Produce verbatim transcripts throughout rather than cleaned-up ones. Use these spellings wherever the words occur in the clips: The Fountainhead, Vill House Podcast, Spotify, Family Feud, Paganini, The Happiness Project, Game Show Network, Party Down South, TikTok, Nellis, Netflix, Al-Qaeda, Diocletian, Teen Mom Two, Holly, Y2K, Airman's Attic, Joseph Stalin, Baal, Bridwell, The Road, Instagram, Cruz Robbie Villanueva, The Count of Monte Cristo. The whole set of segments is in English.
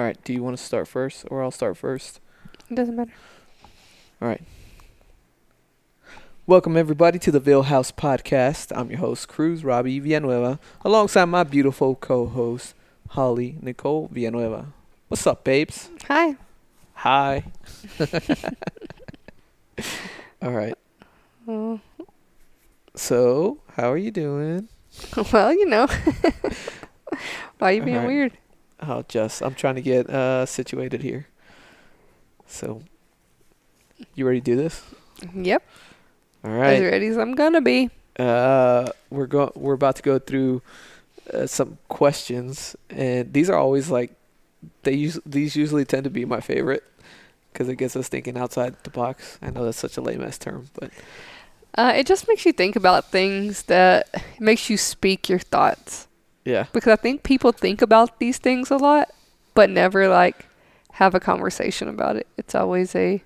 All right. Do you want to start first, or I'll start first? It doesn't matter. All right. Welcome, everybody, to the Vill House Podcast. I'm your host, Cruz Robbie Villanueva, alongside my beautiful co-host, Holly Nicole Villanueva. What's up, babes? Hi. Hi. All right. Oh. So, how are you doing? Well, you know. Why are you being right. weird? Oh, just. I'm trying to get uh, situated here. So, you ready to do this? Yep. All right. As ready as I'm going to be. Uh, we're go- We're about to go through uh, some questions. And these are always like, they us- these usually tend to be my favorite. Because it gets us thinking outside the box. I know that's such a lame-ass term, but... Uh, it just makes you think about things that makes you speak your thoughts. Yeah. Because I think people think about these things a lot, but never like have a conversation about it. It's always a,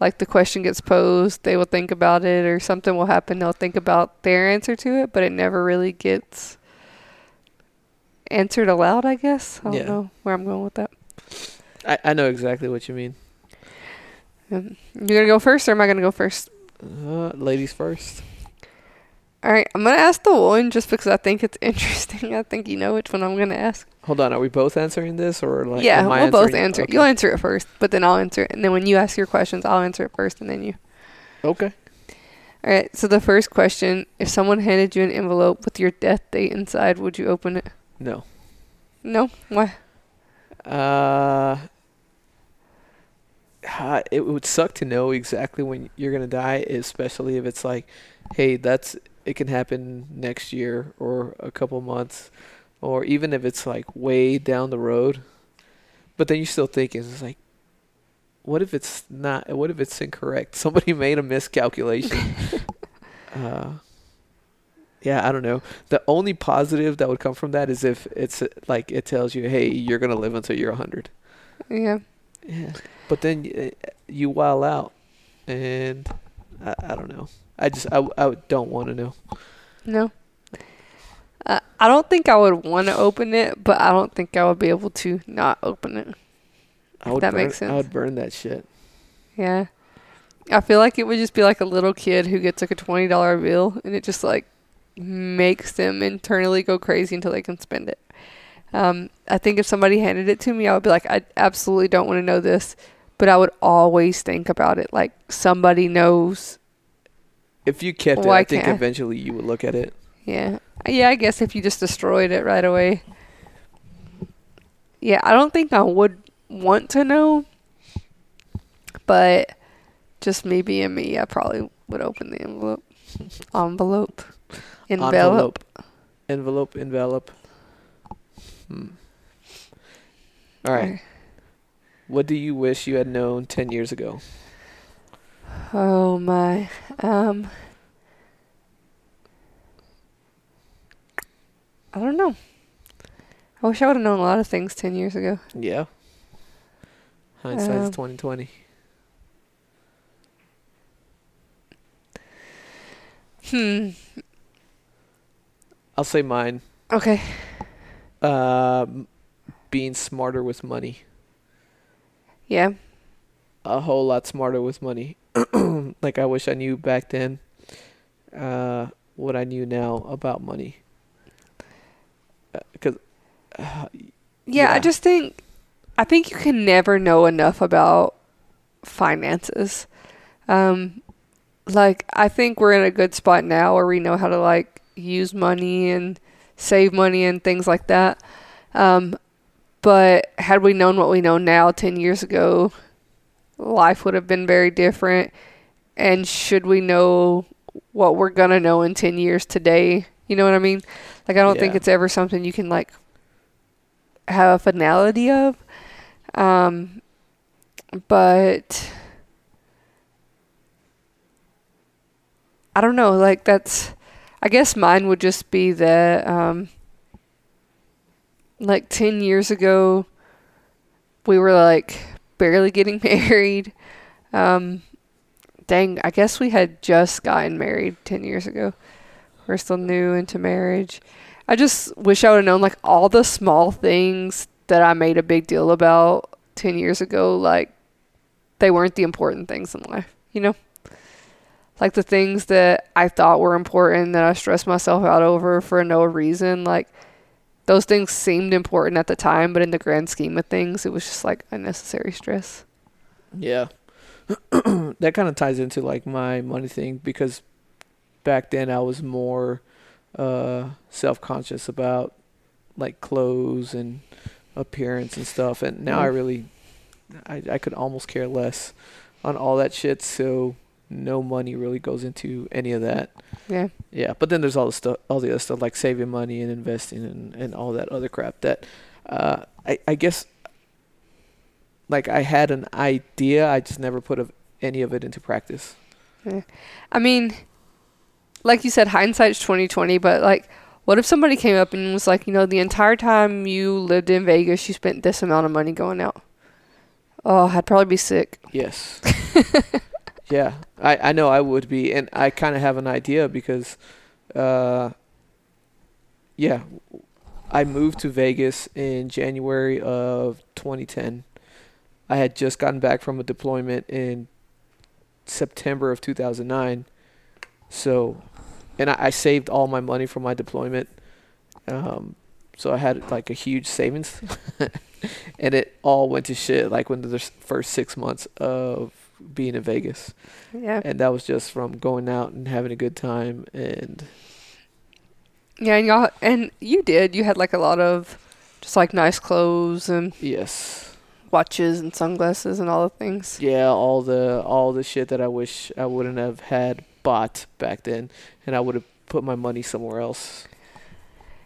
like the question gets posed, they will think about it, or something will happen, they'll think about their answer to it, but it never really gets answered aloud, I guess. I don't yeah. know where I'm going with that. I, I know exactly what you mean. Um, you're going to go first, or am I going to go first? Uh, ladies first. All right, I'm going to ask the one just because I think it's interesting. I think you know which one I'm going to ask. Hold on, are we both answering this? Or like? Yeah, we'll both answer it. Okay. You'll answer it first, but then I'll answer it. And then when you ask your questions, I'll answer it first and then you. Okay. All right, so the first question, if someone handed you an envelope with your death date inside, would you open it? No. No? Why? Uh... Uh, it would suck to know exactly when you're going to die, especially if it's like, hey, that's it can happen next year or a couple months, or even if it's like way down the road. But then you're still thinking, it's like, what if it's not? What if it's incorrect? Somebody made a miscalculation. uh, yeah, I don't know. The only positive that would come from that is if it's like it tells you, hey, you're going to live until you're one hundred. Yeah. Yeah, but then uh, you wild out, and I, I don't know. I just I, I don't want to know. No, uh, I don't think I would want to open it, but I don't think I would be able to not open it. I would that burn, makes sense. I would burn that shit. Yeah, I feel like it would just be like a little kid who gets like a twenty dollar bill, and it just like makes them internally go crazy until they can spend it. Um, I think if somebody handed it to me, I would be like, I absolutely don't want to know this, but I would always think about it. Like somebody knows. If you kept it, I think I? eventually you would look at it. Yeah. Yeah. I guess if you just destroyed it right away. Yeah. I don't think I would want to know, but just me being me, I probably would open the envelope, envelope, envelope, envelope, envelope. Hmm. All right. What do you wish you had known ten years ago? Oh my. Um. I don't know. I wish I would have known a lot of things ten years ago. Yeah. Hindsight's um, twenty twenty. Hmm. I'll say mine. Okay. Uh, being smarter with money. Yeah. A whole lot smarter with money. Like I wish I knew back then, uh, what I knew now about money. Uh, cause, uh, yeah, yeah, I just think, I think you can never know enough about finances. Um, like I think we're in a good spot now where we know how to like use money and save money and things like that. Um, but had we known what we know now ten years ago, life would have been very different. And should we know what we're going to know in ten years today? You know what I mean? Like, I don't yeah. think it's ever something you can like have a finality of. Um, but I don't know. Like that's, I guess mine would just be that, um, like ten years ago, we were like barely getting married. Um, dang, I guess we had just gotten married ten years ago. We're still new into marriage. I just wish I would have known like all the small things that I made a big deal about ten years ago, like, they weren't the important things in life, you know? Like, the things that I thought were important that I stressed myself out over for no reason, like, those things seemed important at the time, but in the grand scheme of things, it was just, like, unnecessary stress. Yeah. That kind of ties into, like, my money thing, because back then I was more uh, self-conscious about, like, clothes and appearance and stuff, and now mm. I really... I, I could almost care less on all that shit, so no money really goes into any of that. Yeah. Yeah, but then there's all the stuff, all the other stuff, like saving money and investing and, and all that other crap that uh, I, I guess, like, I had an idea, I just never put of any of it into practice. Yeah. I mean, like you said, hindsight's twenty twenty, but, like, what if somebody came up and was like, you know, the entire time you lived in Vegas, you spent this amount of money going out? Oh, I'd probably be sick. Yes. Yeah, I, I know I would be. And I kind of have an idea because, uh, yeah, I moved to Vegas in January of twenty ten. I had just gotten back from a deployment in September of two thousand nine. So, and I, I saved all my money from my deployment. Um, so I had like a huge savings. And it all went to shit, like, when the first six months of being in Vegas. Yeah. And that was just from going out and having a good time. And yeah, and y'all, and you did. You had, like, a lot of just, like, nice clothes and yes, watches and sunglasses and all the things. Yeah, all the all the shit that I wish I wouldn't have had bought back then, and I would have put my money somewhere else.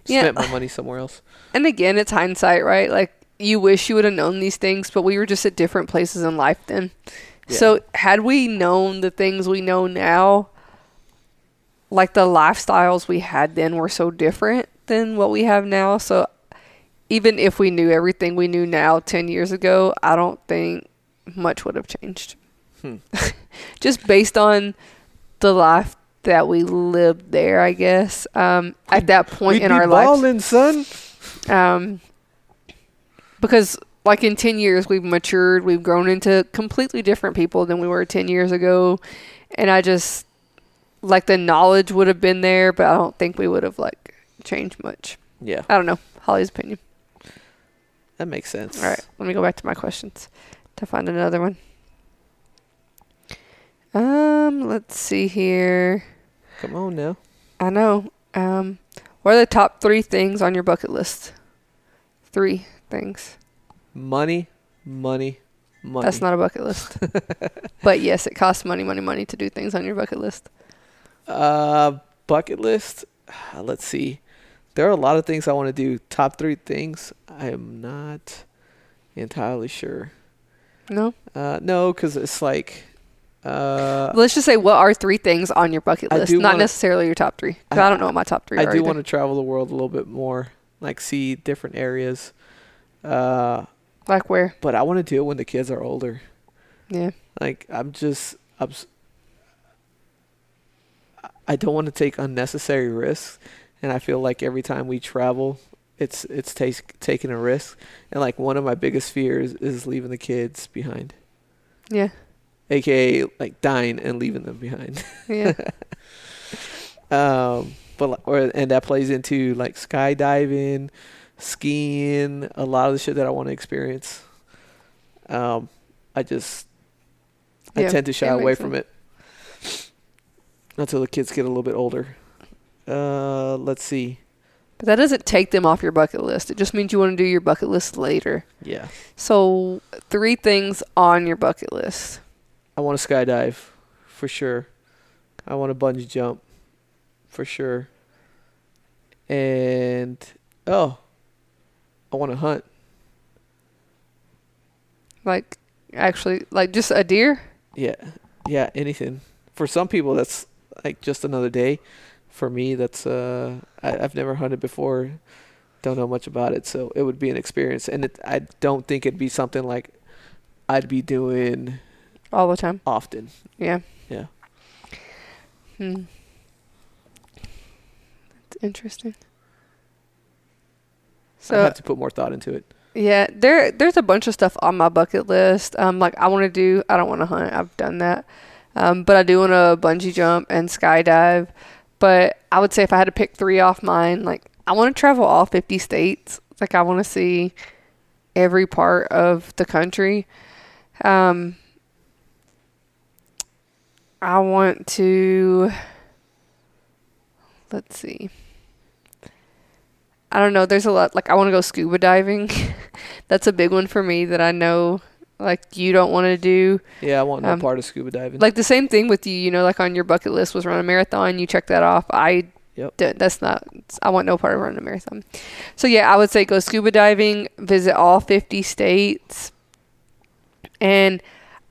Yeah. Spent my money somewhere else. And again, it's hindsight, right? Like, you wish you would have known these things, but we were just at different places in life then. Yeah. So had we known the things we know now, like, the lifestyles we had then were so different than what we have now. So even if we knew everything we knew now ten years ago, I don't think much would have changed. Hmm. Just based on the life that we lived there, I guess. Um, at that point We'd in be our balling, lives. Son. Um, Because, like, in ten years, we've matured. We've grown into completely different people than we were ten years ago. And I just, like, the knowledge would have been there, but I don't think we would have, like, changed much. Yeah. I don't know. Holly's opinion. That makes sense. All right. Let me go back to my questions to find another one. Um, let's see here. Come on now. I know. Um, what are the top three things on your bucket list? Three things. Money, money, money. That's not a bucket list. But yes, it costs money, money, money to do things on your bucket list. Uh, bucket list? Let's see. There are a lot of things I want to do. Top three things? I am not entirely sure. No? Uh, no, because it's like... Uh, let's just say, what are three things on your bucket list? Not wanna, necessarily your top three. Because I, I don't know what my top three I are. I do want to travel the world a little bit more. Like, see different areas. Uh, like where? But I want to do it when the kids are older. Yeah. Like, I'm just, I'm, I don't want to take unnecessary risks. And I feel like every time we travel, it's it's t- taking a risk. And, like, one of my biggest fears is leaving the kids behind. Yeah. A K A like dying and leaving them behind. Yeah. um, but or and that plays into, like, skydiving, skiing, a lot of the shit that I want to experience. Um, I just, yeah, I tend to shy away from it until the kids get a little bit older. Uh, let's see. But that doesn't take them off your bucket list. It just means you want to do your bucket list later. Yeah. So three things on your bucket list. I want to skydive, for sure. I want to bungee jump, for sure. And, oh, I want to hunt. Like, actually, like, just a deer? Yeah. Yeah, anything. For some people, that's, like, just another day. For me, that's, uh, I, I've never hunted before. Don't know much about it, so it would be an experience. And it, I don't think it'd be something, like, I'd be doing... all the time. Often. Yeah. Yeah. Hmm. That's interesting. So I have to put more thought into it. Yeah, there there's a bunch of stuff on my bucket list. Um, like I want to do, I don't want to hunt. I've done that. Um, but I do want to bungee jump and skydive. But I would say if I had to pick three off mine, like I want to travel all fifty states. Like I want to see every part of the country. Um, I want to, let's see. I don't know. There's a lot, like I want to go scuba diving. That's a big one for me that I know like you don't want to do. Yeah, I want no um, part of scuba diving. Like the same thing with you, you know, like on your bucket list was run a marathon. You check that off. I yep. d- that's not, I want no part of running a marathon. So yeah, I would say go scuba diving, visit all fifty states. And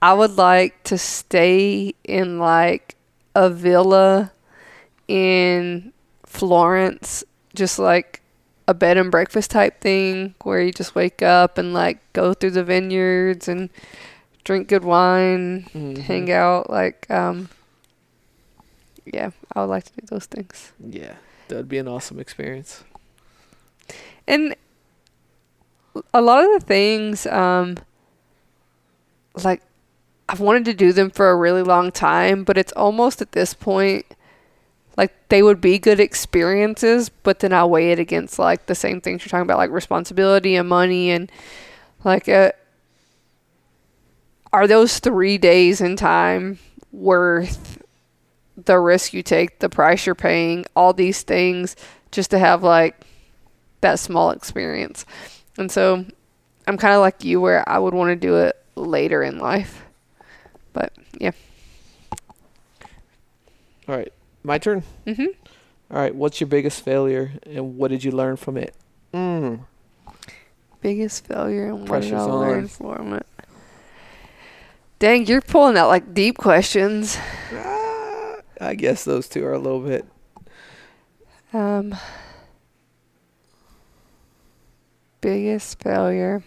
I would like to stay in like a villa in Florence, just like a bed and breakfast type thing where you just wake up and like go through the vineyards and drink good wine, mm-hmm. hang out. Like, um, yeah, I would like to do those things. Yeah. That'd be an awesome experience. And a lot of the things, um, like I've wanted to do them for a really long time, but it's almost at this point, like they would be good experiences, but then I weigh it against like the same things you're talking about, like responsibility and money and like, uh, are those three days in time worth the risk you take, the price you're paying, all these things just to have like that small experience. And so I'm kind of like you where I would want to do it later in life, but yeah. All right. My turn? Mm-hmm. All right. What's your biggest failure and what did you learn from it? Mm. Biggest failure and what did I learn from it? Dang, you're pulling out like deep questions. Uh, I guess those two are a little bit. Um. Biggest failure.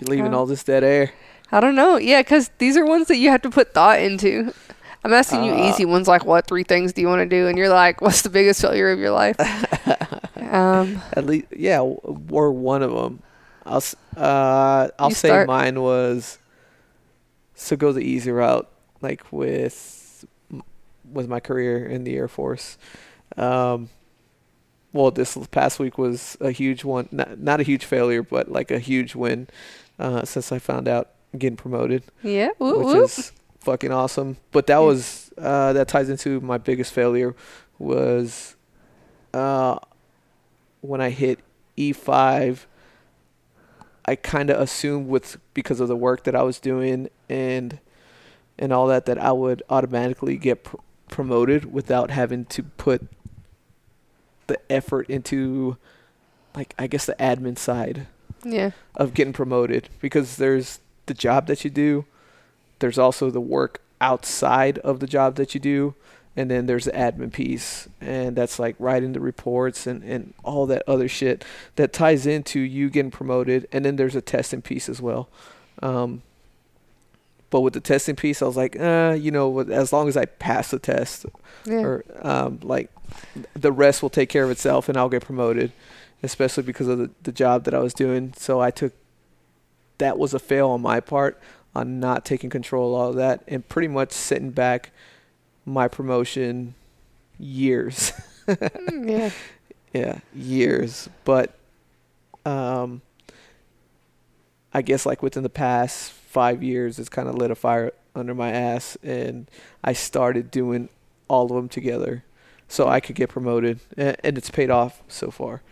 You're leaving um, all this dead air. I don't know. Yeah, because these are ones that you have to put thought into. I'm asking uh, you easy ones like, what three things do you want to do? And you're like, what's the biggest failure of your life? um, At least, yeah, or one of them. I'll, uh, I'll say start. Mine was, so go the easy route, like with, with my career in the Air Force. Um, well, this past week was a huge one. Not, not a huge failure, but like a huge win uh, since I found out. Getting promoted, yeah, whoop, which whoop. is fucking awesome. But that yeah. was uh, that ties into my biggest failure was uh, when I hit E five. I kind of assumed with because of the work that I was doing and and all that that I would automatically get pr- promoted without having to put the effort into, like I guess the admin side, yeah, of getting promoted because there's the job that you do, there's also the work outside of the job that you do, and then there's the admin piece, and that's like writing the reports and, and all that other shit that ties into you getting promoted, and then there's a testing piece as well. Um, but with the testing piece, I was like, uh, you know, as long as I pass the test, yeah. or um, like the rest will take care of itself and I'll get promoted, especially because of the, the job that I was doing. So I took that was a fail on my part on not taking control of all of that and pretty much sitting back my promotion years. yeah. Yeah. Years. But, um, I guess like within the past five years, it's kind of lit a fire under my ass and I started doing all of them together so I could get promoted and it's paid off so far.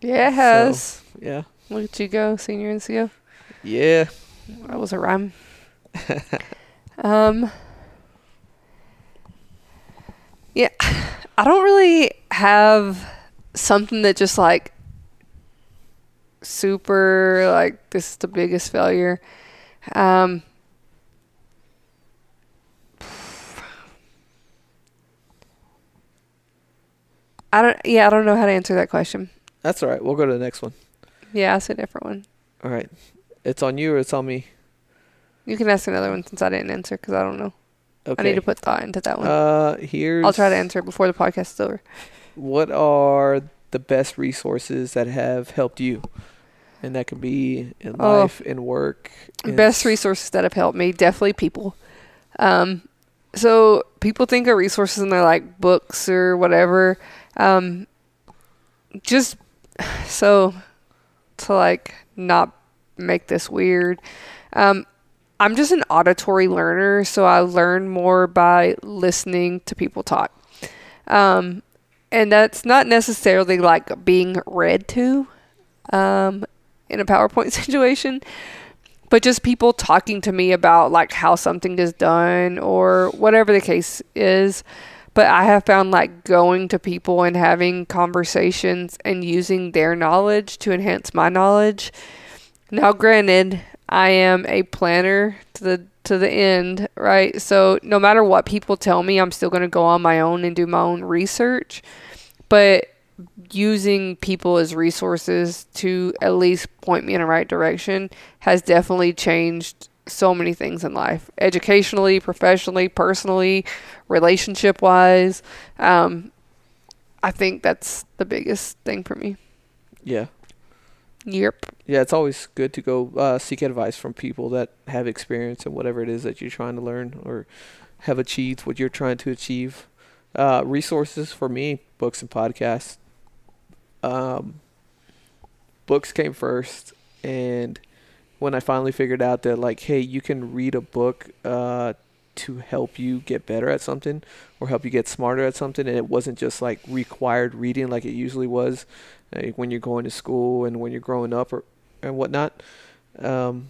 Yeah. It has. So, yeah. Look at you go, senior N C O. Yeah. That was a rhyme. um. Yeah. I don't really have something that just like super like this is the biggest failure. Um. I don't, yeah, I don't know how to answer that question. That's all right. We'll go to the next one. Yeah, it's a different one. All right. It's on you or it's on me? You can ask another one since I didn't answer because I don't know. Okay. I need to put thought into that one. Uh, here's... I'll try to answer it before the podcast is over. what are the best resources that have helped you? And that can be in oh, life, in work. In best resources that have helped me, definitely people. Um, so people think of resources and they're like books or whatever. Um, just so to like not make this weird. Um, I'm just an auditory learner, so I learn more by listening to people talk. Um, and that's not necessarily like being read to um, in a PowerPoint situation, but just people talking to me about like how something is done or whatever the case is. But I have found like going to people and having conversations and using their knowledge to enhance my knowledge. Now, granted, I am a planner to the to the end, right? So no matter what people tell me, I'm still going to go on my own and do my own research. But using people as resources to at least point me in the right direction has definitely changed so many things in life, educationally, professionally, personally, relationship wise. Um, I think that's the biggest thing for me. Yeah. Yep. Yeah, it's always good to go uh, seek advice from people that have experience in whatever it is that you're trying to learn or have achieved what you're trying to achieve. Uh, resources for me, books and podcasts. Um, books came first, and when I finally figured out that, like, hey, you can read a book uh, to help you get better at something or help you get smarter at something, and it wasn't just, like, required reading like it usually was like when you're going to school and when you're growing up or and whatnot. Um,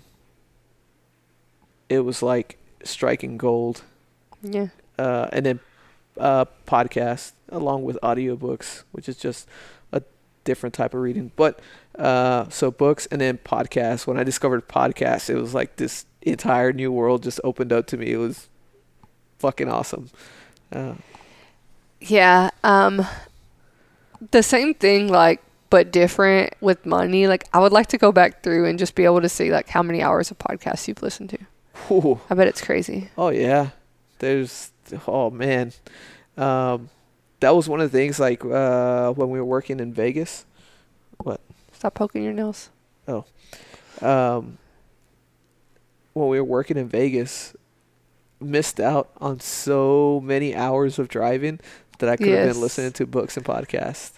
it was, like, striking gold. Yeah. Uh, and then uh, podcasts along with audiobooks, which is just a different type of reading. But uh, so books and then podcasts. When I discovered podcasts, it was, like, this entire new world just opened up to me. It was fucking awesome. Uh, yeah. Um, the same thing, like, but different with money. Like, I would like to go back through and just be able to see, like, how many hours of podcasts you've listened to. Ooh. I bet it's crazy. Oh, yeah. There's, oh, man. Um, that was one of the things, like, uh, when we were working in Vegas. What? Stop poking your nails. Oh. Um, when we were working in Vegas, missed out on so many hours of driving that I could yes. have been listening to books and podcasts.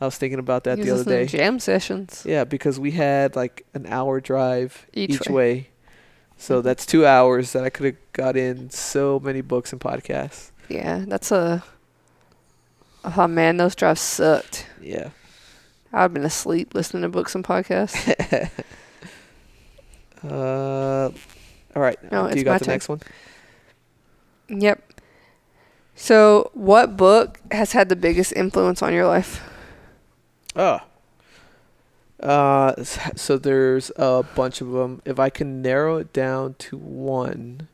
I was thinking about that you the other day. Jam sessions. Yeah, because we had like an hour drive each, each way. way. So that's two hours that I could have got in so many books and podcasts. Yeah, that's a... Oh, man, those drives sucked. Yeah. I would have been asleep listening to books and podcasts. uh, all right. No, Do you got the turn. next one? Yep. So, what book has had the biggest influence on your life? Oh. Uh, so, there's a bunch of them. If I can narrow it down to one,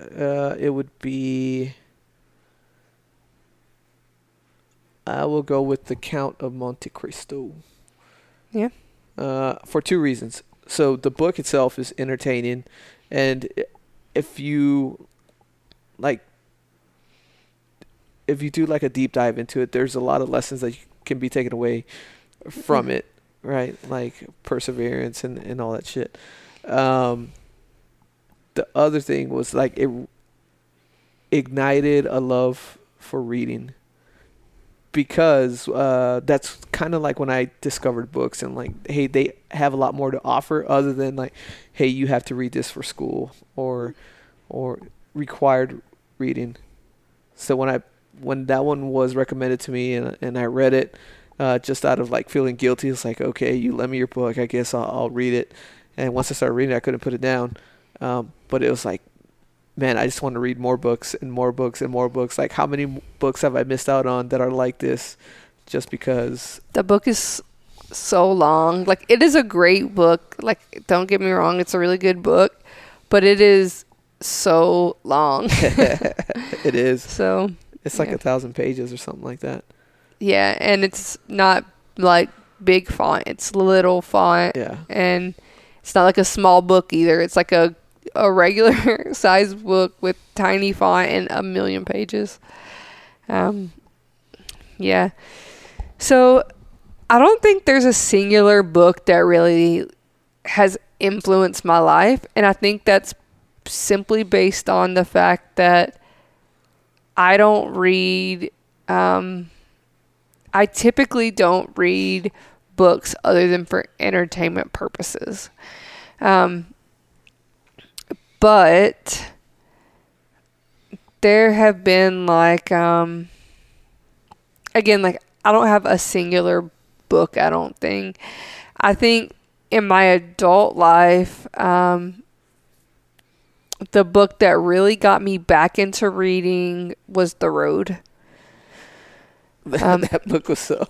uh, it would be... I will go with The Count of Monte Cristo. Yeah. Uh, for two reasons. So, the book itself is entertaining, and if you... Like, if you do like a deep dive into it, there's a lot of lessons that you can be taken away from it, right? Like perseverance and, and all that shit. Um, the other thing was like it ignited a love for reading because uh, that's kind of like when I discovered books and like, hey, they have a lot more to offer other than like, hey, you have to read this for school or or required reading. So when I when that one was recommended to me and and I read it, uh, just out of like feeling guilty, it's like, okay, you lend me your book, I guess I'll, I'll read it. And once I started reading it, I couldn't put it down. Um, but it was like, man, I just want to read more books and more books and more books. Like, how many books have I missed out on that are like this? Just because the book is so long. Like, it is a great book. Like, don't get me wrong, it's a really good book, but it is so long. It is. So it's like yeah. a thousand pages or something like that. Yeah, and it's not like big font, it's little font. Yeah. And it's not like a small book either. It's like a a regular size book with tiny font and a million pages. Um, yeah. So I don't think there's a singular book that really has influenced my life. And I think that's simply based on the fact that I don't read, um, I typically don't read books other than for entertainment purposes. Um, but there have been like, um, again, like I don't have a singular book. I don't think, I think in my adult life, um, the book that really got me back into reading was The Road. Um, that book was so...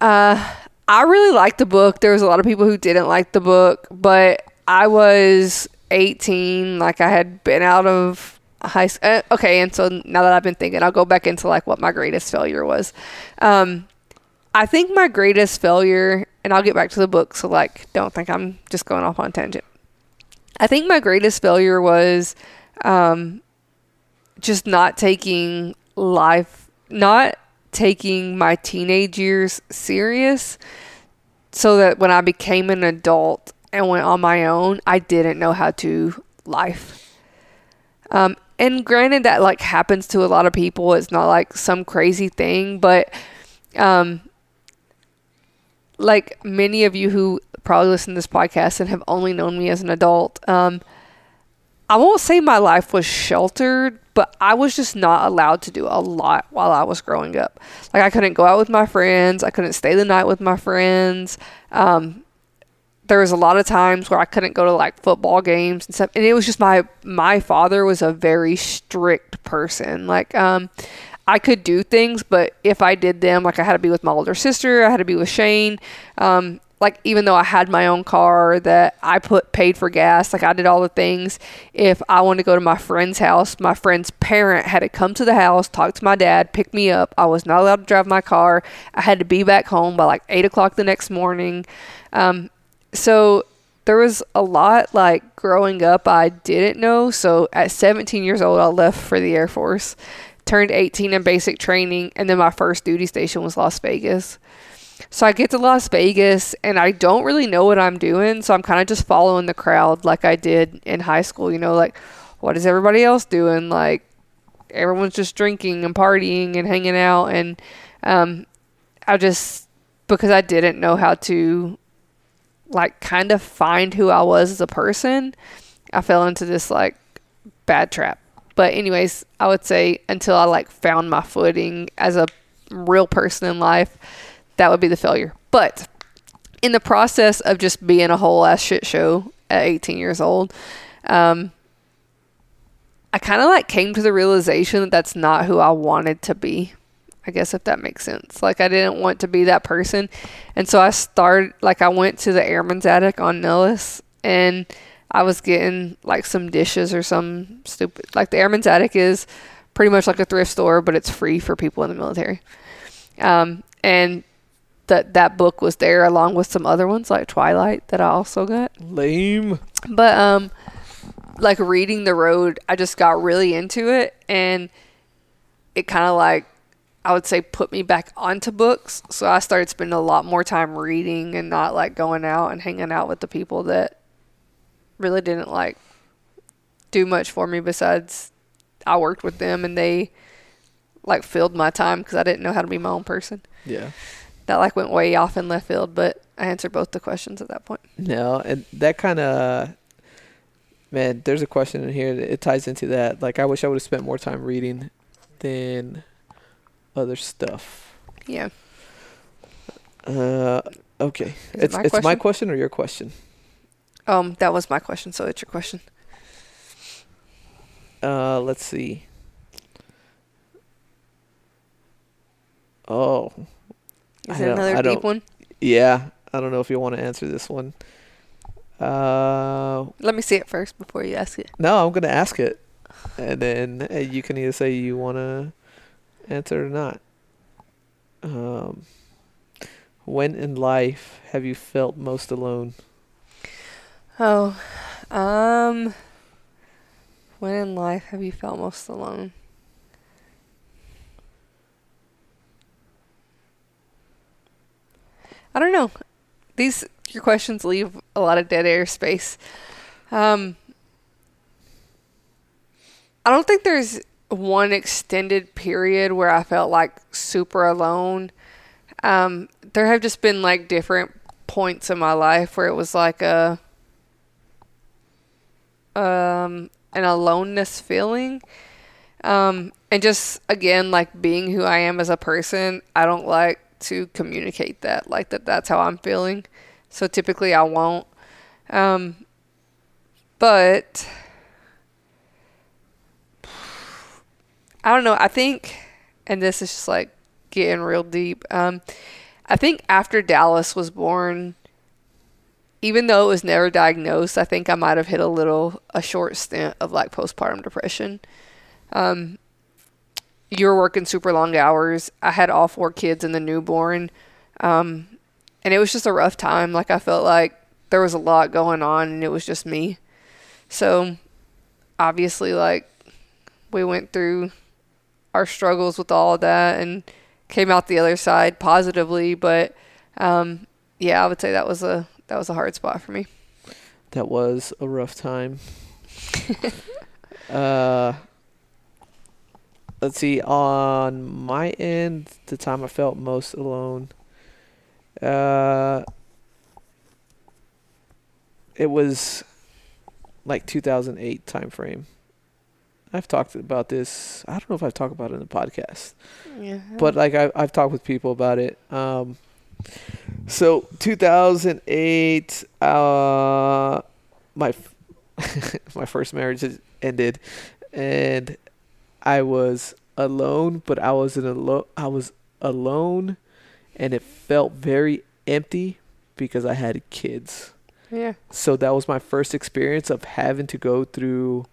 uh, I really liked the book. There was a lot of people who didn't like the book, but I was eighteen. Like, I had been out of high school. Uh, okay, and so now that I've been thinking, I'll go back into, like, what my greatest failure was. Um, I think my greatest failure... And I'll get back to the book, so, like, don't think I'm just going off on a tangent. I think my greatest failure was um, just not taking life, not taking my teenage years serious, so that when I became an adult and went on my own, I didn't know how to life. Um, and granted, that, like, happens to a lot of people. It's not, like, some crazy thing, but, um, like, many of you who probably listen to this podcast and have only known me as an adult, um, I won't say my life was sheltered, but I was just not allowed to do a lot while I was growing up. Like, I couldn't go out with my friends. I couldn't stay the night with my friends. Um, there was a lot of times where I couldn't go to, like, football games and stuff. And it was just my, my father was a very strict person. Like, um, I could do things, but if I did them, like, I had to be with my older sister. I had to be with Shane. Um, like, even though I had my own car that I put paid for gas, like, I did all the things. If I wanted to go to my friend's house, my friend's parent had to come to the house, talk to my dad, pick me up. I was not allowed to drive my car. I had to be back home by like eight o'clock the next morning. Um, so there was a lot, like, growing up I didn't know. So at seventeen years old, I left for the Air Force, turned eighteen in basic training. And then my first duty station was Las Vegas. So I get to Las Vegas and I don't really know what I'm doing. So I'm kind of just following the crowd like I did in high school. You know, like, what is everybody else doing? Like, everyone's just drinking and partying and hanging out. And um, I just, because I didn't know how to, like, kind of find who I was as a person, I fell into this, like, bad trap. But anyways, I would say until I, like, found my footing as a real person in life, that would be the failure. But in the process of just being a whole ass shit show at eighteen years old, um, I kind of, like, came to the realization that that's not who I wanted to be. I guess, if that makes sense. Like, I didn't want to be that person. And so I started, like, I went to the Airman's Attic on Nellis, and I was getting, like, some dishes or some stupid, like, the Airman's Attic is pretty much like a thrift store, but it's free for people in the military. Um, and that that book was there along with some other ones like Twilight that I also got. Lame. But um like, reading The Road, I just got really into it, and it kind of, like, I would say put me back onto books. So I started spending a lot more time reading and not, like, going out and hanging out with the people that really didn't, like, do much for me besides I worked with them and they, like, filled my time because I didn't know how to be my own person. Yeah. That, like, went way off in left field, but I answered both the questions at that point. No, and that kind of, man, there's a question in here that it ties into that. Like, I wish I would have spent more time reading than other stuff. Yeah. Uh, okay. Is it's it my it's question? my question or your question? Um, that was my question, so it's your question. Uh, let's see. Oh. Is it another deep one? Yeah. I don't know if you want to answer this one. Uh, Let me see it first before you ask it. No, I'm going to ask it. And then uh, you can either say you want to answer or not. Um, when in life have you felt most alone? Oh. Um, when in life have you felt most alone? I don't know. These, your questions leave a lot of dead air space. Um, I don't think there's one extended period where I felt like super alone. Um, there have just been like different points in my life where it was like a, um, an aloneness feeling. Um, and just again, like being who I am as a person, I don't like to communicate that, like that that's how I'm feeling. So typically I won't. Um, but I don't know. I think, and this is just like getting real deep. Um, I think after Dallas was born, even though it was never diagnosed, I think I might have hit a little, a short stint of like postpartum depression. Um, you were working super long hours. I had all four kids and the newborn. Um, and it was just a rough time. Like I felt like there was a lot going on and it was just me. So obviously like we went through our struggles with all of that and came out the other side positively. But, um, yeah, I would say that was a, that was a hard spot for me. That was a rough time. uh, Let's see, on my end, the time I felt most alone, uh, it was like two thousand eight time frame. I've talked about this. I don't know if I've talked about it in the podcast, yeah. But like I, I've talked with people about it. Um, so two thousand eight, uh, my my first marriage ended, and I was alone, but I was in alo- I was alone, and it felt very empty because I had kids. Yeah. So that was my first experience of having to go through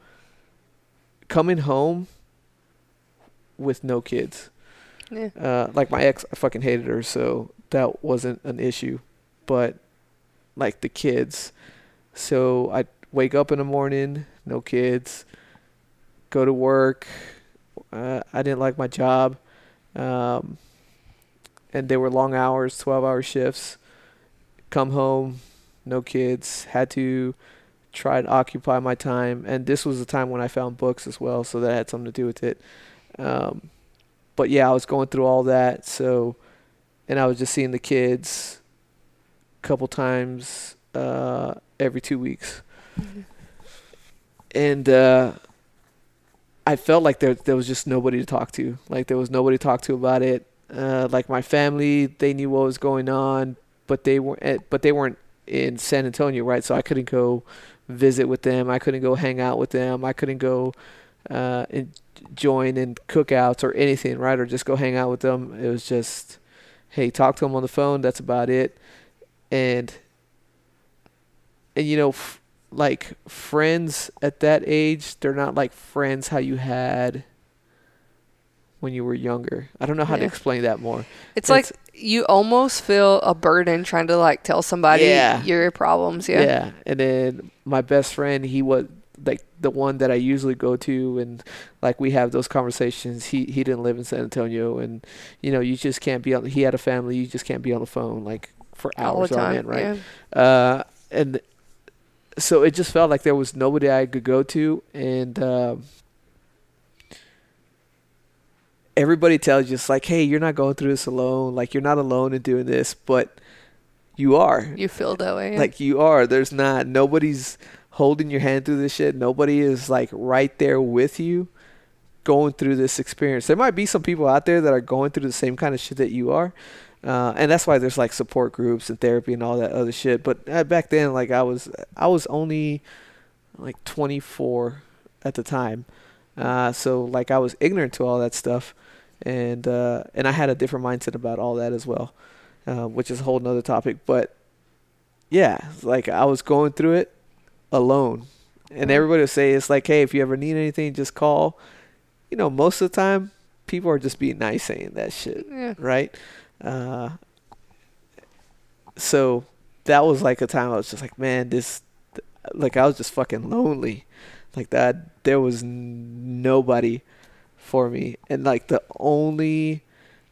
coming home with no kids. Yeah. Uh, like my ex, I fucking hated her, so that wasn't an issue. But like the kids, so I'd wake up in the morning, no kids, go to work. Uh, I didn't like my job. Um, and they were long hours, twelve hour shifts. Come home, no kids, had to try to occupy my time. And this was the time when I found books as well. So that had something to do with it. Um, but yeah, I was going through all that. So, and I was just seeing the kids a couple times, uh, every two weeks. Mm-hmm. And, uh, I felt like there there was just nobody to talk to. Like there was nobody to talk to about it. Uh, like my family, they knew what was going on, but they weren't. But they weren't in San Antonio, right? So I couldn't go visit with them. I couldn't go hang out with them. I couldn't go uh, and join in cookouts or anything, right? Or just go hang out with them. It was just, hey, talk to them on the phone. That's about it. And and you know. F- Like friends at that age, they're not like friends how you had when you were younger. I don't know how yeah. to explain that more. It's, it's like you almost feel a burden trying to like tell somebody yeah. your problems. Yeah. Yeah. And then my best friend, he was like the one that I usually go to and like we have those conversations. He he didn't live in San Antonio, and you know you just can't be on. He had a family. You just can't be on the phone like for hours on end, right? Yeah. Uh, and. So it just felt like there was nobody I could go to, and um, everybody tells you, it's like, hey, you're not going through this alone. Like, you're not alone in doing this, but you are. You feel that way. Yeah. Like, you are. There's not, nobody's holding your hand through this shit. Nobody is, like, right there with you going through this experience. There might be some people out there that are going through the same kind of shit that you are, Uh, and that's why there's like support groups and therapy and all that other shit. But uh, back then, like I was, I was only like twenty-four at the time. Uh, so like I was ignorant to all that stuff. And, uh, and I had a different mindset about all that as well, uh, which is a whole nother topic. But yeah, like I was going through it alone, and everybody would say, it's like, hey, if you ever need anything, just call, you know, most of the time people are just being nice saying that shit. Yeah. Right. Uh, so that was like a time I was just like, man, this, th- like I was just fucking lonely, like that. There was n- nobody for me, and like the only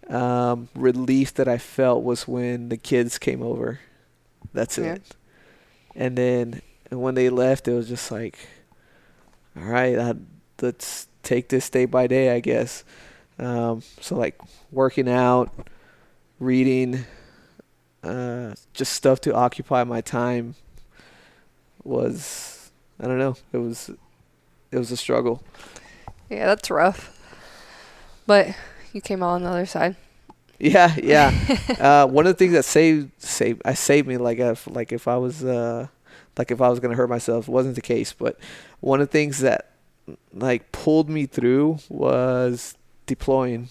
um, relief that I felt was when the kids came over. That's yeah. it. And then when they left, it was just like, all right, I, let's take this day by day, I guess. Um, so like working out, reading, uh, just stuff to occupy my time was, I don't know, it was, it was a struggle. Yeah, that's rough. But you came out on the other side. Yeah, yeah. uh, one of the things that saved, saved, I saved me, like if, like if I was, uh, like if I was gonna hurt myself, wasn't the case. But one of the things that like pulled me through was deploying.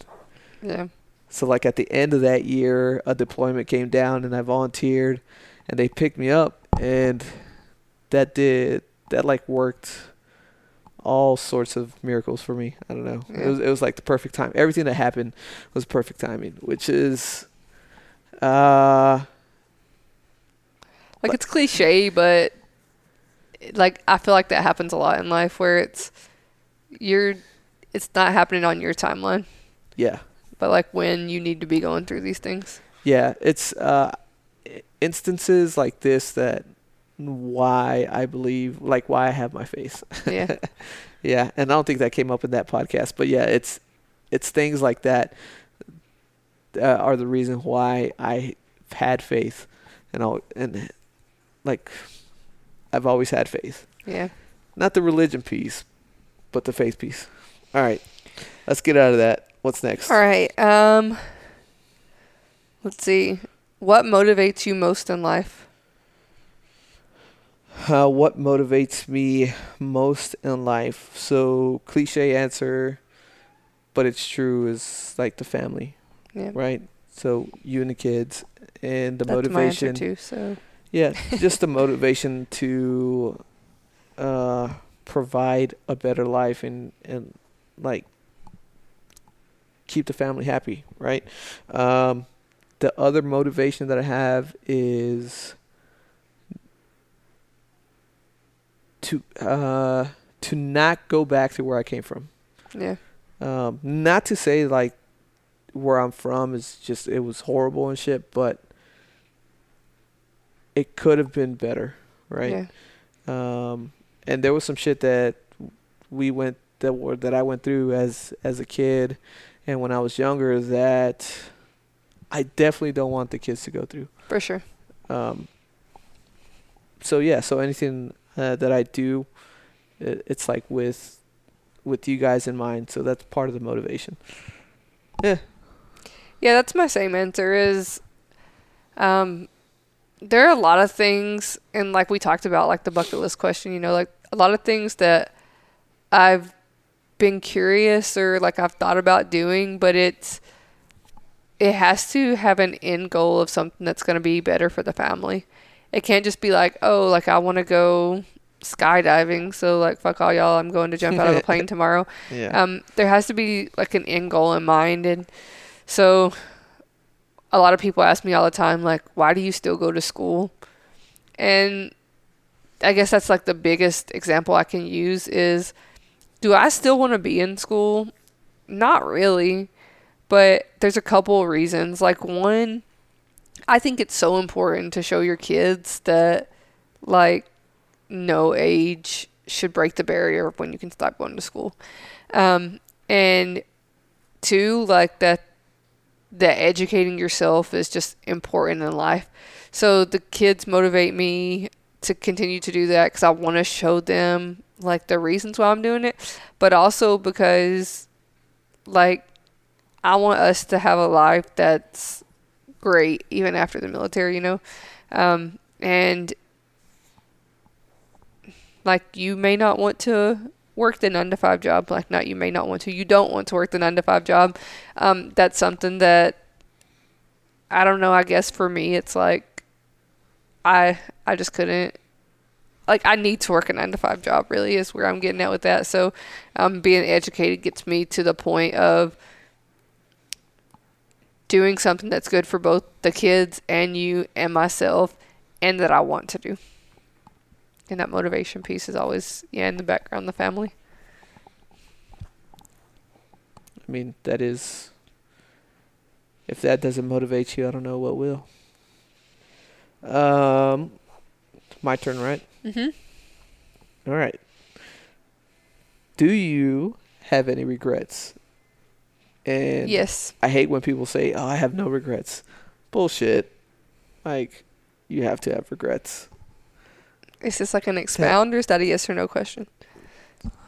Yeah. So like at the end of that year, a deployment came down, and I volunteered, and they picked me up, and that did that like worked all sorts of miracles for me. I don't know. Yeah. It was it was like the perfect time. Everything that happened was perfect timing, which is, uh, like, like it's cliche, but like I feel like that happens a lot in life where it's you're it's not happening on your timeline. Yeah. But like when you need to be going through these things. Yeah, it's uh, instances like this that why I believe, like why I have my faith. Yeah. Yeah, and I don't think that came up in that podcast, but yeah, it's it's things like that uh, are the reason why I had faith, and I'll, and like I've always had faith. Yeah. Not the religion piece, but the faith piece. All right. Let's get out of that. What's next? All right. Um, let's see. What motivates you most in life? Uh, what motivates me most in life? So cliche answer, but it's true, is like the family. Yeah. Right? So you and the kids and the That's motivation. My answer too, so. Yeah, just the motivation to uh, provide a better life and, and like keep the family happy, right? Um, the other motivation that I have is to uh, to not go back to where I came from. Yeah. Um, not to say like where I'm from is just it was horrible and shit, but it could have been better, right? Yeah. Um, and there was some shit that we went that were, that I went through as as a kid, and when I was younger, that I definitely don't want the kids to go through. For sure. Um. So yeah, so anything uh, that I do, it, it's like with with you guys in mind. So that's part of the motivation. Yeah. Yeah, that's my same answer. Is, um. There are a lot of things, and like we talked about, like the bucket list question, you know, like a lot of things that I've been curious or like I've thought about doing, but it's, it has to have an end goal of something that's going to be better for the family. It can't just be like, oh, like I want to go skydiving, so like, fuck all y'all, I'm going to jump out of a plane tomorrow. Yeah. Um, there has to be like an end goal in mind. And so a lot of people ask me all the time, like, why do you still go to school? And I guess that's like the biggest example I can use is, do I still want to be in school? Not really, but there's a couple of reasons. Like one, I think it's so important to show your kids that like no age should break the barrier of when you can stop going to school. Um, and two, like that, that educating yourself is just important in life. So the kids motivate me to continue to do that because I want to show them like the reasons why I'm doing it, but also because like I want us to have a life that's great even after the military, you know? Um, and like you may not want to work the nine to five job, like not you may not want to, you don't want to work the nine to five job. Um, that's something that, I don't know, I guess for me, it's like, I, I just couldn't, like I need to work a nine to five job really is where I'm getting at with that. So, um, being educated gets me to the point of doing something that's good for both the kids and you and myself and that I want to do. And that motivation piece is always, yeah, in the background, the family. I mean, that is if that doesn't motivate you, I don't know what will. Um, my turn, right? Mm-hmm. All right. Do you have any regrets? And yes. I hate when people say, oh, I have no regrets. Bullshit. Like, you have to have regrets. Is this like an expound, or is that a yes or no question?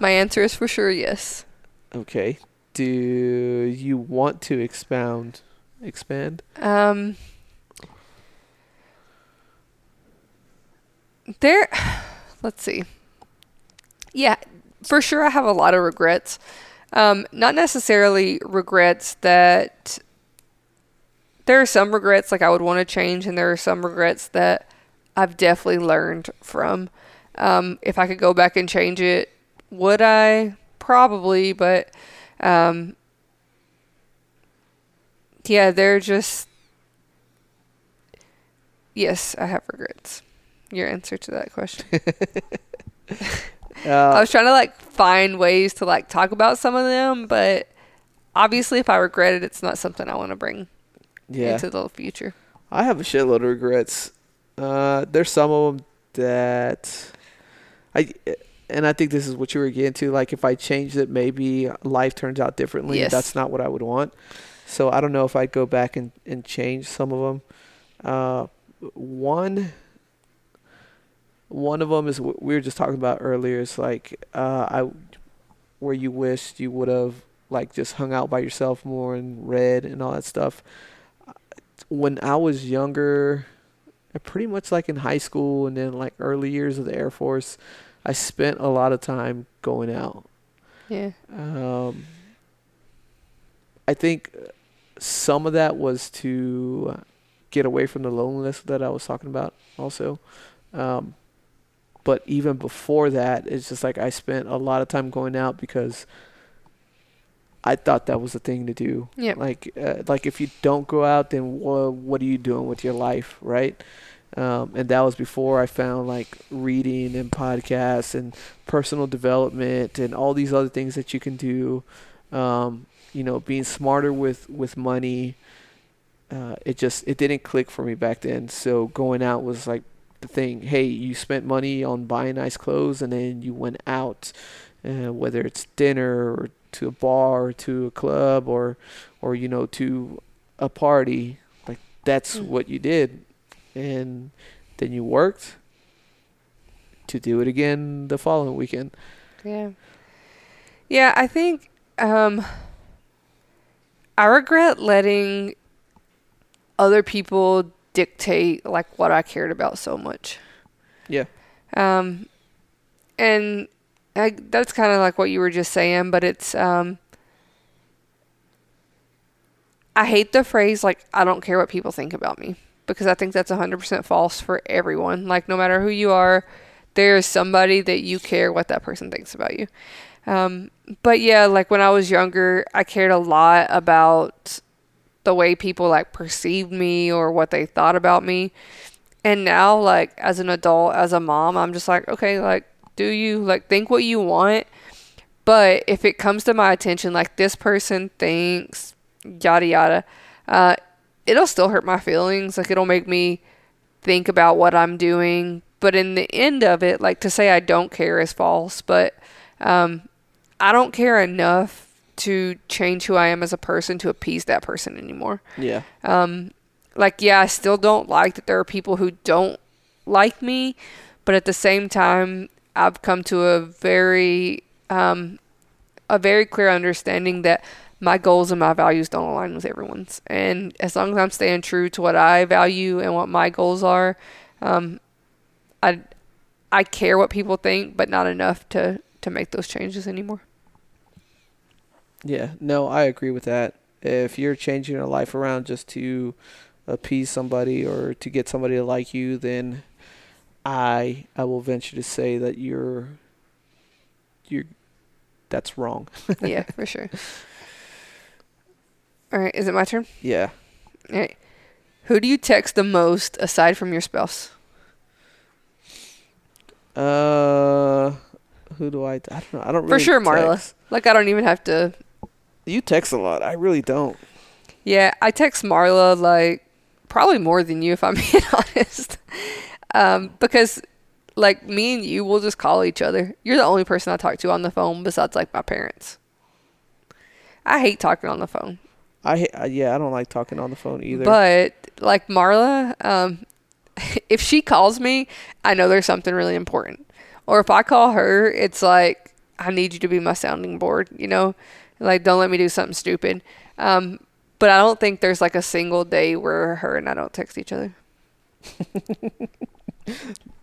My answer is for sure yes. Okay. Do you want to expound? Expand? Um. There. Let's see. Yeah, for sure I have a lot of regrets. Um, not necessarily regrets that... There are some regrets like I would want to change, and there are some regrets that I've definitely learned from. Um, if I could go back and change it, would I? Probably, but um, yeah, they're just, yes, I have regrets. Your answer to that question. uh, I was trying to like find ways to like talk about some of them, but obviously if I regret it, it's not something I want to bring yeah. into the future. I have a shitload of regrets. Uh, there's some of them that I, and I think this is what you were getting to. Like, if I changed it, maybe life turns out differently. Yes. That's not what I would want. So I don't know if I'd go back and, and change some of them. Uh, one, one of them is what we were just talking about earlier. It's like, uh, I, where you wished you would have like just hung out by yourself more and read and all that stuff. When I was younger, pretty much like in high school and then like early years of the Air Force, I spent a lot of time going out. Yeah. Um, I think some of that was to get away from the loneliness that I was talking about also. Um, but even before that, it's just like I spent a lot of time going out because I thought that was the thing to do. Yeah. Like, uh, like if you don't go out, then wh- what are you doing with your life, right? Um, and that was before I found like reading and podcasts and personal development and all these other things that you can do. Um, you know, being smarter with, with money. Uh, it just, it didn't click for me back then. So going out was like the thing. Hey, you spent money on buying nice clothes and then you went out, uh, whether it's dinner or to a bar or to a club or or you know to a party, like that's mm. what you did, and then you worked to do it again the following weekend. Yeah. Yeah, I think um I regret letting other people dictate like what I cared about so much. Yeah. Um and I, that's kind of like what you were just saying, but it's, um, I hate the phrase, like, I don't care what people think about me, because I think that's one hundred percent false for everyone. Like, no matter who you are, there is somebody that you care what that person thinks about you. Um, but yeah, like when I was younger, I cared a lot about the way people like perceived me or what they thought about me. And now, like, as an adult, as a mom, I'm just like, okay, like, do you like think what you want? But if it comes to my attention, like this person thinks yada yada, uh, it'll still hurt my feelings. Like it'll make me think about what I'm doing. But in the end of it, like to say I don't care is false. But um, I don't care enough to change who I am as a person to appease that person anymore. Yeah. Um, like yeah, I still don't like that there are people who don't like me, but at the same time, I've come to a very, um, a very clear understanding that my goals and my values don't align with everyone's. And as long as I'm staying true to what I value and what my goals are, um, I, I care what people think, but not enough to, to make those changes anymore. Yeah, no, I agree with that. If you're changing your life around just to appease somebody or to get somebody to like you, then I I will venture to say that you're you're that's wrong. Yeah, for sure. All right, is it my turn? Yeah. All right. Who do you text the most aside from your spouse? Uh, who do I? I don't know. I don't really. For sure, Marla. Text. Like I don't even have to. You text a lot. I really don't. Yeah, I text Marla like probably more than you, if I'm being honest, um, because like me and you will just call each other. You're the only person I talk to on the phone besides like my parents. I hate talking on the phone. I yeah, I don't like talking on the phone either. But like Marla, um, if she calls me, I know there's something really important. Or if I call her, it's like, I need you to be my sounding board, you know, like don't let me do something stupid. Um, but I don't think there's like a single day where her and I don't text each other.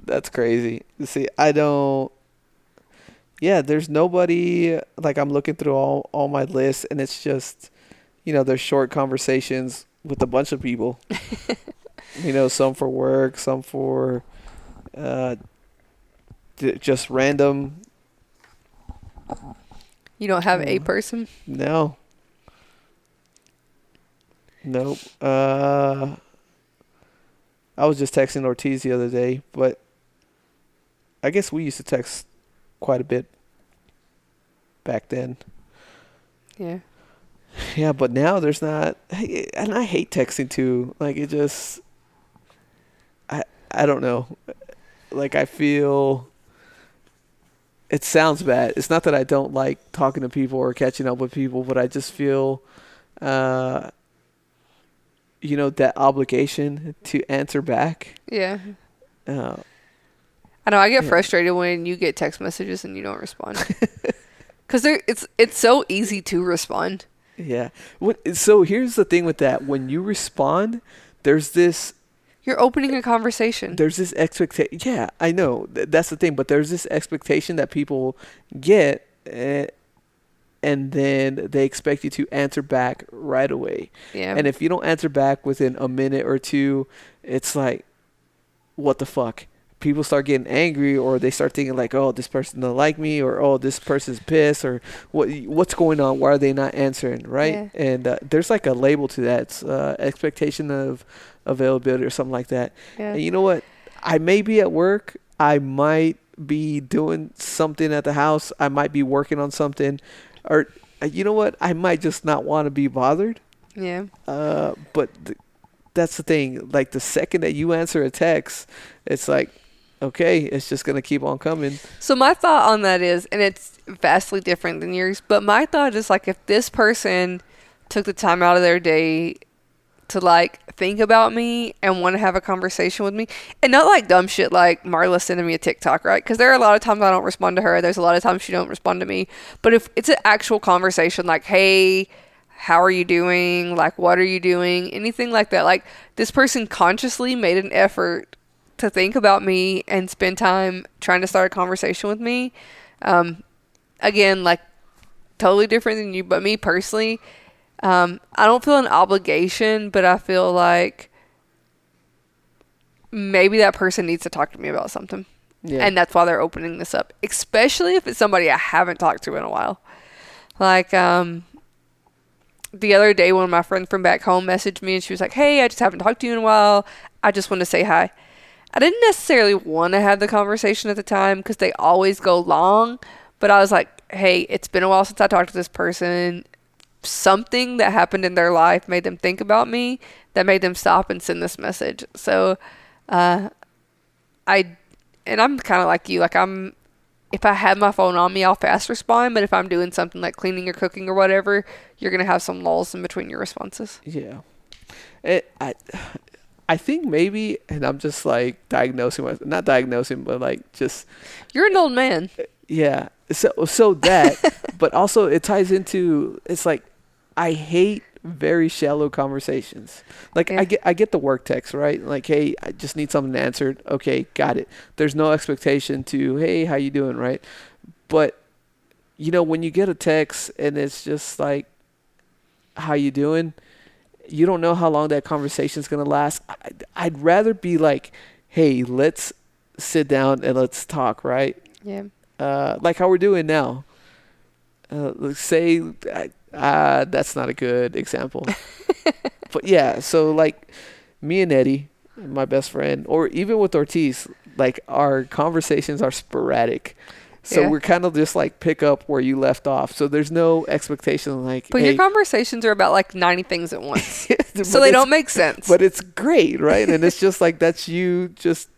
That's crazy. See, I don't. Yeah, there's nobody, like I'm looking through all, all my lists and it's just, you know, there's short conversations with a bunch of people, you know, some for work, some for uh, d- just random. You don't have uh, a person? No. Nope. Uh, I was just texting Ortiz the other day, but I guess we used to text quite a bit back then. Yeah. Yeah, but now there's not, and I hate texting too. Like it just, I I don't know. Like I feel, it sounds bad. It's not that I don't like talking to people or catching up with people, but I just feel, uh, you know, that obligation to answer back. Yeah. Uh, I know I get yeah. frustrated when you get text messages and you don't respond, because it's it's so easy to respond. Yeah. What, so here's the thing with that: when you respond, there's this. You're opening a conversation. There's this expectation. Yeah, I know th- that's the thing, but there's this expectation that people get, and, and then they expect you to answer back right away. Yeah. And if you don't answer back within a minute or two, it's like, what the fuck? People start getting angry, or they start thinking like, oh, this person doesn't like me, or oh, this person's pissed, or what what's going on, why are they not answering, right? Yeah. And uh, there's like a label to that. It's uh, expectation of availability or something like that. Yeah. And you know what, I may be at work, I might be doing something at the house, I might be working on something, or uh, you know what, I might just not want to be bothered. Yeah. Uh, but th- that's the thing, like the second that you answer a text, it's like, okay, it's just going to keep on coming. So my thought on that is, and it's vastly different than yours, but my thought is like, if this person took the time out of their day to like think about me and want to have a conversation with me, and not like dumb shit like Marla sending me a TikTok, right? Because there are a lot of times I don't respond to her. There's a lot of times she don't respond to me. But if it's an actual conversation like, hey, how are you doing? Like, what are you doing? Anything like that. Like this person consciously made an effort to think about me and spend time trying to start a conversation with me. Um, again, like totally different than you, but me personally, um, I don't feel an obligation, but I feel like maybe that person needs to talk to me about something. Yeah. And that's why they're opening this up, especially if it's somebody I haven't talked to in a while. Like, um, the other day, one of my friends from back home messaged me and she was like, hey, I just haven't talked to you in a while. I just want to say hi. I didn't necessarily want to have the conversation at the time because they always go long, but I was like, hey, it's been a while since I talked to this person. Something that happened in their life made them think about me, that made them stop and send this message. So, uh, I, and I'm kind of like you, like I'm, if I have my phone on me, I'll fast respond. But if I'm doing something like cleaning or cooking or whatever, you're going to have some lulls in between your responses. Yeah. It, I, I think maybe, and I'm just like diagnosing myself, not diagnosing, but like just. You're an old man. Yeah. So, so that, but also it ties into, it's like, I hate very shallow conversations. Like yeah. I get, I get the work text, right? Like, hey, I just need something answered. Okay. Got it. There's no expectation to, hey, how you doing? Right. But you know, when you get a text and it's just like, how you doing? You don't know how long that conversation's going to last. I'd, I'd rather be like, hey, let's sit down and let's talk, right? Yeah. Uh, like how we're doing now. Uh, let's say, uh, that's not a good example. But yeah, so like me and Eddie, my best friend, or even with Ortiz, like our conversations are sporadic. So yeah. we're kind of just like pick up where you left off. So there's no expectation like. But hey, your conversations are about like ninety things at once. So they don't make sense. But it's great, right? And it's just like that's you just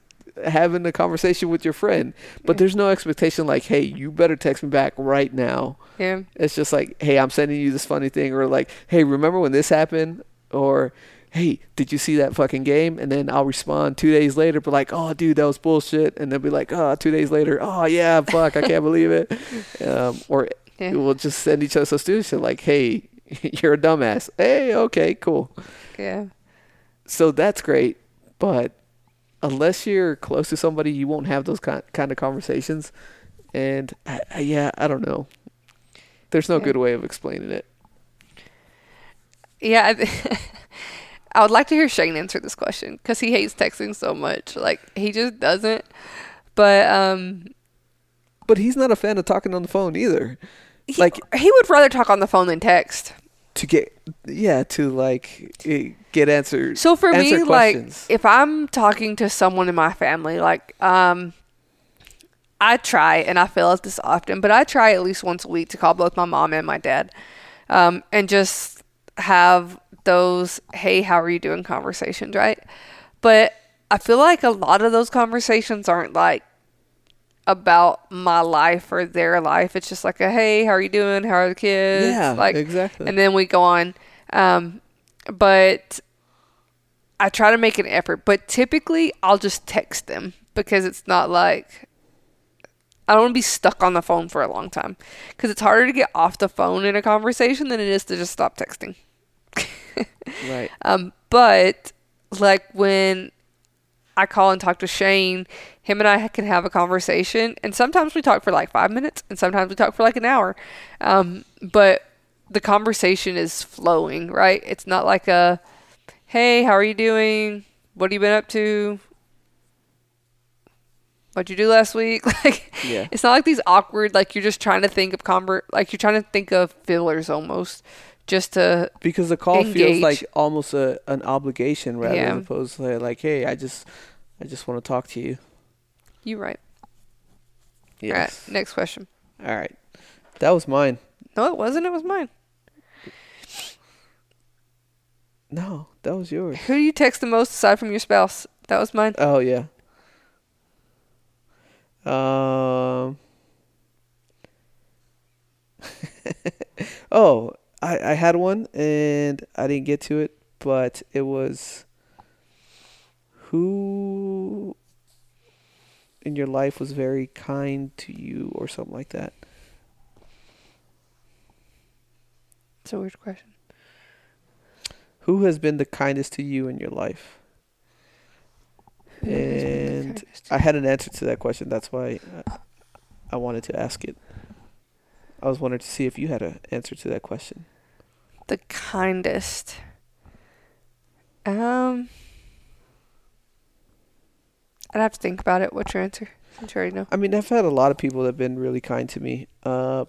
having a conversation with your friend. But there's no expectation like, hey, you better text me back right now. Yeah. It's just like, hey, I'm sending you this funny thing. Or like, hey, remember when this happened? Or, hey, did you see that fucking game? And then I'll respond two days later, but like, oh, dude, that was bullshit. And they'll be like, oh, two days later, oh, yeah, fuck, I can't believe it. Um, or yeah. we'll just send each other some stupid shit like, hey, you're a dumbass. Hey, okay, cool. Yeah. So that's great. But unless you're close to somebody, you won't have those kind of conversations. And I, I, yeah, I don't know. There's no yeah. good way of explaining it. Yeah. I I would like to hear Shane answer this question because he hates texting so much. Like, he just doesn't. But um, but he's not a fan of talking on the phone either. He, like he would rather talk on the phone than text. To get, yeah, to like get answers. So for answer me, questions. Like if I'm talking to someone in my family, like um, I try, and I fail at this often, but I try at least once a week to call both my mom and my dad, um, and just have those hey how are you doing conversations, right? But I feel like a lot of those conversations aren't like about my life or their life. It's just like a hey, how are you doing, how are the kids, yeah, like exactly, and then we go on. Um but I try to make an effort, but typically I'll just text them because it's not like I don't want to be stuck on the phone for a long time, because it's harder to get off the phone in a conversation than it is to just stop texting. Right. Um, but like when I call and talk to Shane, him and I can have a conversation, and sometimes we talk for like five minutes and sometimes we talk for like an hour. Um, but the conversation is flowing, right? It's not like a, hey, how are you doing? What have you been up to? What'd you do last week? Like, yeah. It's not like these awkward, like you're just trying to think of convert, like you're trying to think of fillers almost. Just to because the call engage. Feels like almost a an obligation rather yeah. than opposed to like, hey, I just I just want to talk to you. You're right. Yes. All right, next question. All right, that was mine. No, it wasn't. It was mine. No, that was yours. Who do you text the most aside from your spouse? That was mine. Oh yeah. Um. oh. I, I had one and I didn't get to it, but it was who in your life was very kind to you or something like that. It's a weird question. Who has been the kindest to you in your life? Who and I had an answer to that question. That's why I, I wanted to ask it. I was wondering to see if you had an answer to that question. The kindest. Um, I'd have to think about it. What's your answer? I'm sure you know. I mean, I've had a lot of people that have been really kind to me. Uh,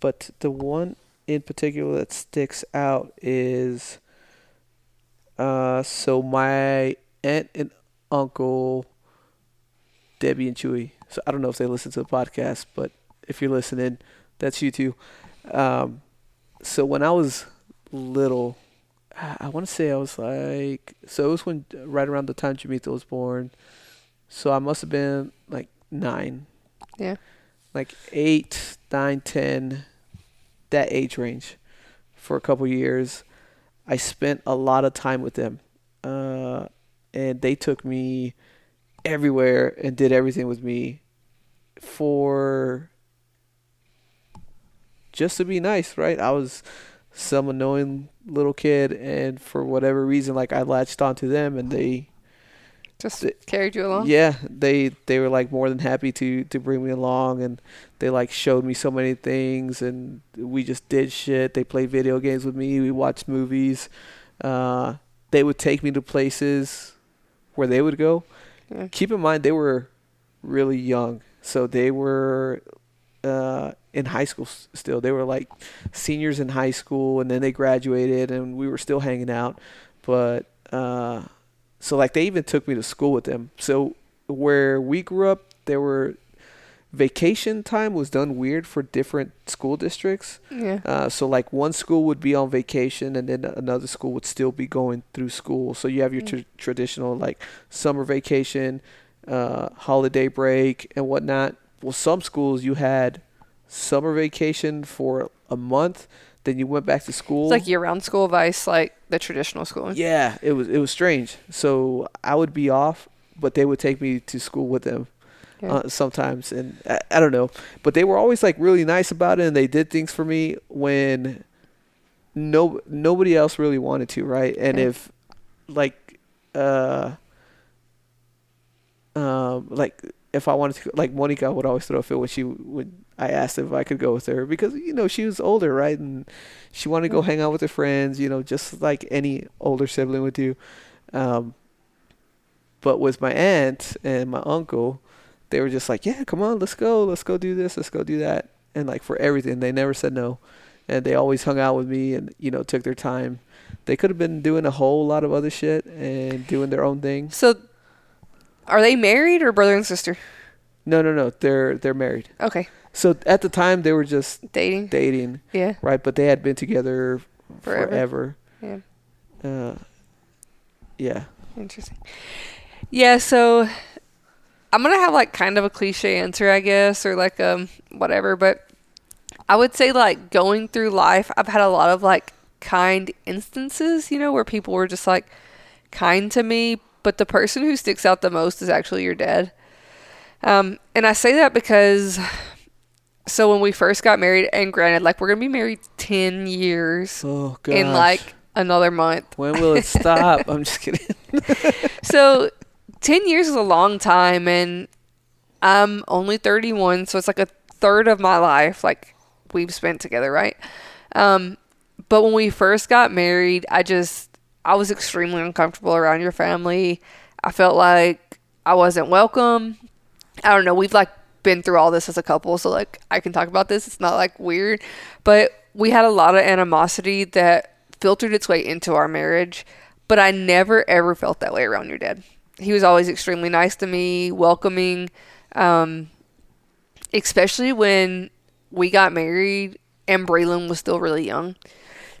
but the one in particular that sticks out is, uh, so my aunt and uncle, Debbie and Chewy. So I don't know if they listen to the podcast, but if you're listening, that's you too. Um, so when I was little, I want to say I was like, so it was when right around the time Jamita was born. So I must have been like nine. Yeah. Like eight, nine, ten, that age range for a couple of years. I spent a lot of time with them. Uh, and they took me everywhere and did everything with me for just to be nice, right? I was some annoying little kid, and for whatever reason, like I latched onto them, and they just they, carried you along. Yeah, they they were like more than happy to to bring me along, and they like showed me so many things, and we just did shit. They played video games with me. We watched movies. Uh, they would take me to places where they would go. Yeah. Keep in mind, they were really young, so they were. Uh, in high school still. They were like seniors in high school, and then they graduated, and we were still hanging out. But uh, so like they even took me to school with them. So where we grew up, there were vacation time was done weird for different school districts. Yeah. Uh, so like one school would be on vacation and then another school would still be going through school. So you have your tra- traditional like summer vacation, uh, holiday break and whatnot. Well, some schools you had summer vacation for a month, then you went back to school. It's like year-round school vice, like the traditional school. Yeah, it was it was strange. So I would be off, but they would take me to school with them. Yeah. Uh, sometimes, and I, I don't know, but they were always like really nice about it, and they did things for me when no nobody else really wanted to, right? And yeah. if like uh um like if I wanted to, like Monica would always throw a fit when she would I asked if I could go with her because, you know, she was older, right? And she wanted to go hang out with her friends, you know, just like any older sibling would do. Um, but with my aunt and my uncle, they were just like, yeah, come on, let's go. Let's go do this. Let's go do that. And like for everything, they never said no. And they always hung out with me and, you know, took their time. They could have been doing a whole lot of other shit and doing their own thing. So are they married or brother and sister? No, no, no. They're they're married. Okay. So at the time they were just dating, dating, yeah, right. But they had been together forever. forever. Yeah, uh, yeah. Interesting. Yeah. So I'm gonna have like kind of a cliche answer, I guess, or like um whatever. But I would say like going through life, I've had a lot of like kind instances, you know, where people were just like kind to me. But the person who sticks out the most is actually your dad. Um, and I say that because, so when we first got married, and granted, like we're going to be married ten years oh, gosh. in like another month. When will it stop? I'm just kidding. So ten years is a long time, and I'm only thirty-one. So it's like a third of my life, like we've spent together. Right. Um, but when we first got married, I just, I was extremely uncomfortable around your family. I felt like I wasn't welcome. I don't know. We've like been through all this as a couple. So like I can talk about this. It's not like weird, but we had a lot of animosity that filtered its way into our marriage. But I never, ever felt that way around your dad. He was always extremely nice to me, welcoming, um, especially when we got married and Braylon was still really young.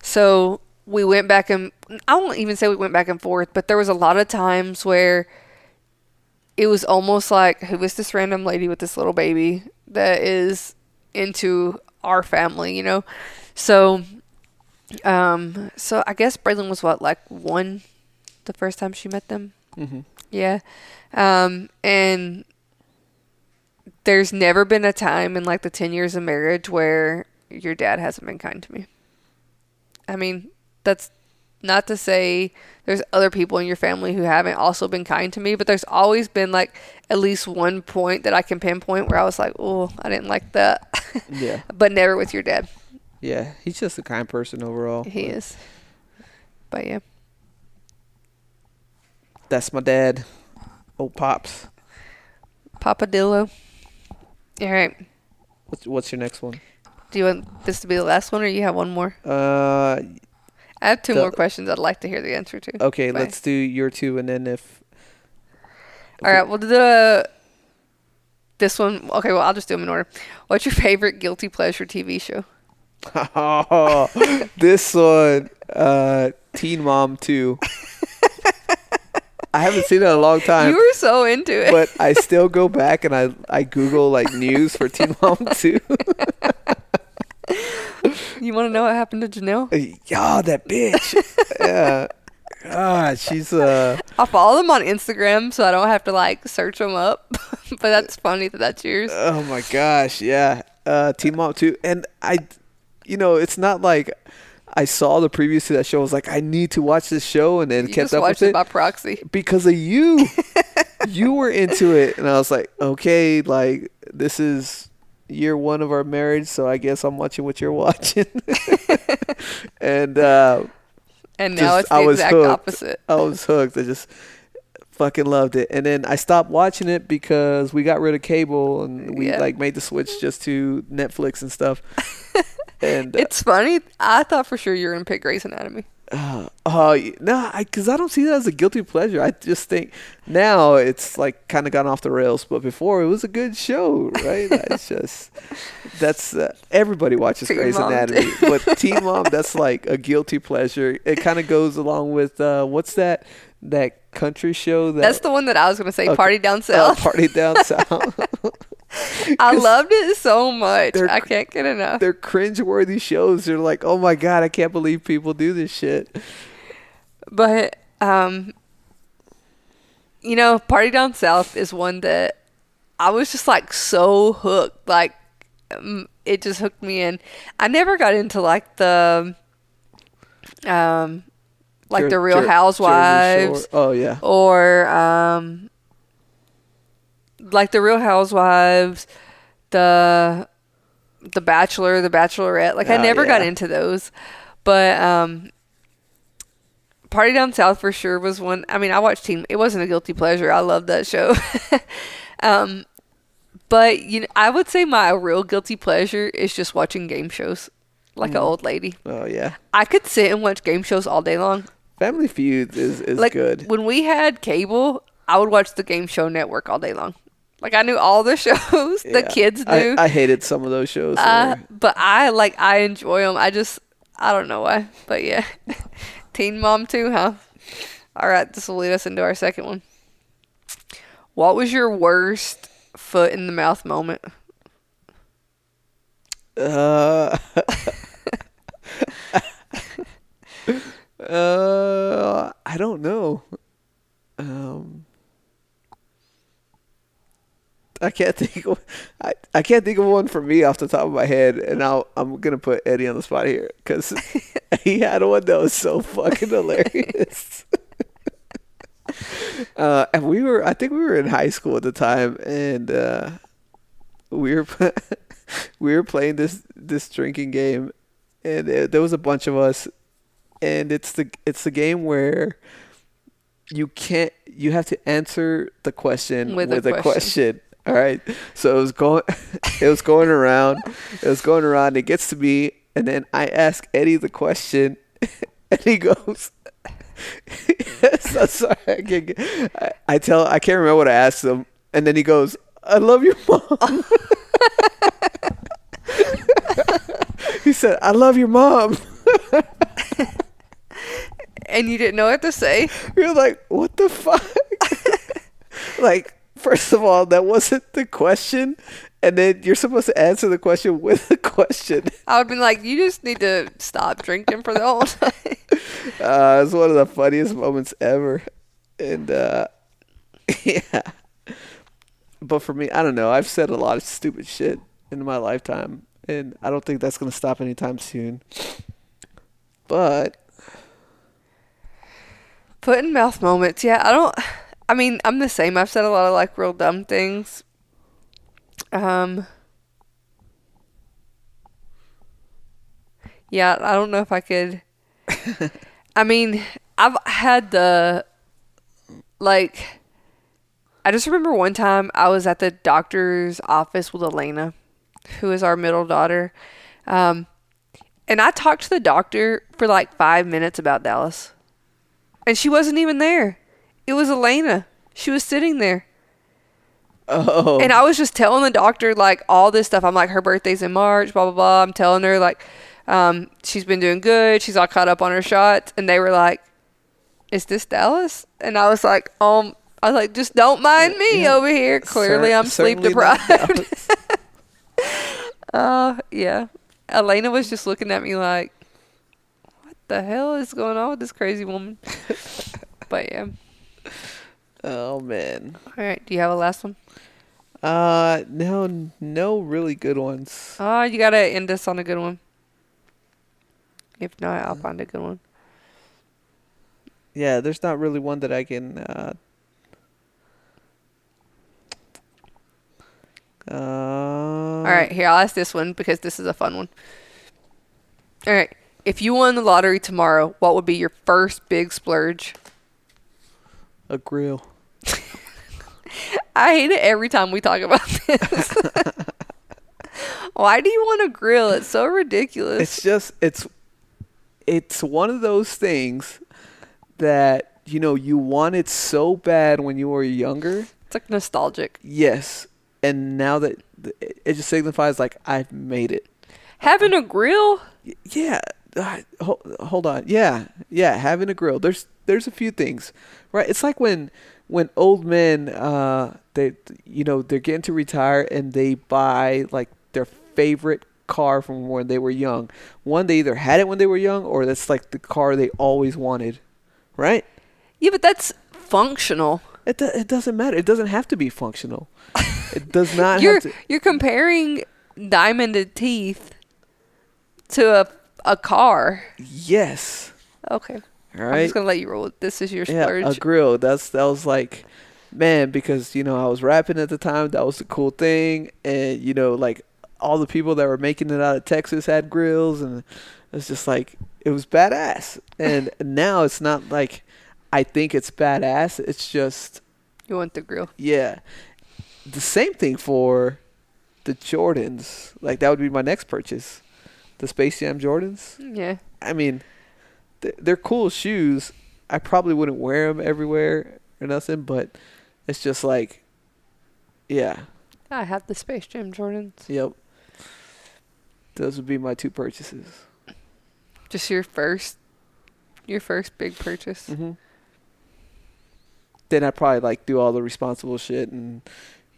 So we went back and I won't even say we went back and forth, but there was a lot of times where it was almost like, who is this random lady with this little baby that is into our family, you know? So, um, so I guess Braylon was what, like one the first time she met them? Mm-hmm. Yeah. Um, and there's never been a time in like the ten years of marriage where your dad hasn't been kind to me. I mean, that's not to say there's other people in your family who haven't also been kind to me, but there's always been like at least one point that I can pinpoint where I was like, oh, I didn't like that. Yeah. But never with your dad. Yeah. He's just a kind person overall. He is. But yeah. That's my dad. Oh, Pops. Papadillo. All right. What's, what's your next one? Do you want this to be the last one or you have one more? Uh... I have two the, more questions I'd like to hear the answer to. Okay, Bye. Let's do your two, and then if... All right, well, the this one... Okay, well, I'll just do them in order. What's your favorite guilty pleasure T V show? Oh, this one, uh, Teen Mom Two. I haven't seen it in a long time. You were so into it. But I still go back, and I, I Google, like, news for Teen Mom Two. You want to know what happened to Janelle? Yeah, oh, that bitch. Yeah. God, she's... Uh, I follow them on Instagram, so I don't have to, like, search them up. But that's funny that that's yours. Oh, my gosh. Yeah. Uh, Teen Mom Two. And I, you know, it's not like I saw the previews to that show. I was like, I need to watch this show. And then you kept up with it. You just watched it by proxy. Because of you. You were into it. And I was like, okay, like, this is... year one of our marriage, so I guess I'm watching what you're watching. and uh and now just, it's the I was exact hooked. opposite. I was hooked. I just fucking loved it. And then I stopped watching it because we got rid of cable and we yeah. like made the switch just to Netflix and stuff. And uh, it's funny. I thought for sure you were gonna pick Grey's Anatomy. Uh, uh, no, because I, I don't see that as a guilty pleasure. I just think now it's like kind of gone off the rails, but before it was a good show, right? That's just that's uh, everybody watches Grey's Anatomy, but Teen Mom, that's like a guilty pleasure. It kind of goes along with uh, what's that that country show? That, that's the one that I was gonna say, uh, Party Down South. Uh, Party Down South. I loved it so much. I can't get enough. They're cringeworthy shows. They're like, oh my God, I can't believe people do this shit. But, um, you know, Party Down South is one that I was just like so hooked. Like, um, it just hooked me in. I never got into like the, um, like Jer- the Real Jer- Housewives. Oh, yeah. Or, um, like the Real Housewives, the the Bachelor, the Bachelorette. Like, oh, I never yeah. got into those. But um, Party Down South for sure was one. I mean, I watched Teen. It wasn't a guilty pleasure. I loved that show. um, but you know, I would say my real guilty pleasure is just watching game shows, like mm. an old lady. Oh yeah. I could sit and watch game shows all day long. Family Feud is is like, good. When we had cable, I would watch the Game Show Network all day long. Like, I knew all the shows yeah. the kids knew. I, I hated some of those shows. Uh, but I, like, I enjoy them. I just, I don't know why. But, yeah. Teen Mom Two, huh? All right. This will lead us into our second one. What was your worst foot in the mouth moment? Uh... uh I don't know. Um... I can't think of, I, I can't think of one for me off the top of my head, and I'll, I'm going to put Eddie on the spot here because he had one that was so fucking hilarious. uh, and we were, I think we were in high school at the time, and uh, we were we were playing this, this drinking game, and it, there was a bunch of us, and it's the it's the game where you can't you have to answer the question with, with a question. question. All right, so it was going, it was going around, it was going around. It gets to me, and then I ask Eddie the question, and he goes, yes, "I'm sorry, I can't get, I, I tell, I can't remember what I asked him." And then he goes, "I love your mom." He said, "I love your mom," and you didn't know what to say. You're like, "What the fuck?" Like, first of all, that wasn't the question, and then you're supposed to answer the question with a question. I would be like, you just need to stop drinking for the whole time. uh, it was one of the funniest moments ever, and uh, yeah. But for me, I don't know. I've said a lot of stupid shit in my lifetime, and I don't think that's going to stop anytime soon. But foot in mouth moments, yeah. I don't. I mean, I'm the same. I've said a lot of, like, real dumb things. Um, yeah, I don't know if I could. I mean, I've had the, like, I just remember one time I was at the doctor's office with Elena, who is our middle daughter. Um, and I talked to the doctor for, like, five minutes about Dallas. And she wasn't even there. It was Elena. She was sitting there. Oh. And I was just telling the doctor, like, all this stuff. I'm like, her birthday's in March, blah, blah, blah. I'm telling her, like, um, she's been doing good. She's all caught up on her shots. And they were like, is this Dallas? And I was like, um, I was like, just don't mind me yeah. over here. Clearly, Cer- I'm sleep deprived. uh, yeah. Elena was just looking at me like, what the hell is going on with this crazy woman? But, yeah. Oh man! All right, do you have a last one? Uh, no, no, really good ones. Oh, you gotta end us on a good one. If not, I'll find a good one. Yeah, there's not really one that I can. Uh, uh... All right, here, I'll ask this one because this is a fun one. All right, if you won the lottery tomorrow, what would be your first big splurge? A grill. I hate it every time we talk about this. Why do you want a grill? It's so ridiculous. It's just, it's, it's one of those things that, you know, you wanted so bad when you were younger. It's like nostalgic. Yes. And now that it just signifies like I've made it. Having a grill? Yeah. Hold on. Yeah. Yeah. Having a grill. There's there's a few things, right? It's like when when old men, uh, they you know, they're getting to retire and they buy like their favorite car from when they were young. One, they either had it when they were young or that's like the car they always wanted, right? Yeah, but that's functional. It do- it doesn't matter. It doesn't have to be functional. It does not you're, have to. You're comparing diamonded teeth to a a car. Yes. Okay. All right. I'm just gonna let you roll. This is your splurge. Yeah, a grill. That's that was like, man, because you know I was rapping at the time. That was the cool thing, and you know like all the people that were making it out of Texas had grills, and it's just like it was badass. And now it's not like I think it's badass. It's just you want the grill. Yeah. The same thing for the Jordans. Like that would be my next purchase. The Space Jam Jordans. Yeah. I mean, th- they're cool shoes. I probably wouldn't wear them everywhere or nothing, but it's just like, yeah. I have the Space Jam Jordans. Yep. Those would be my two purchases. Just your first, your first big purchase. Mm-hmm. Then I'd probably like do all the responsible shit and,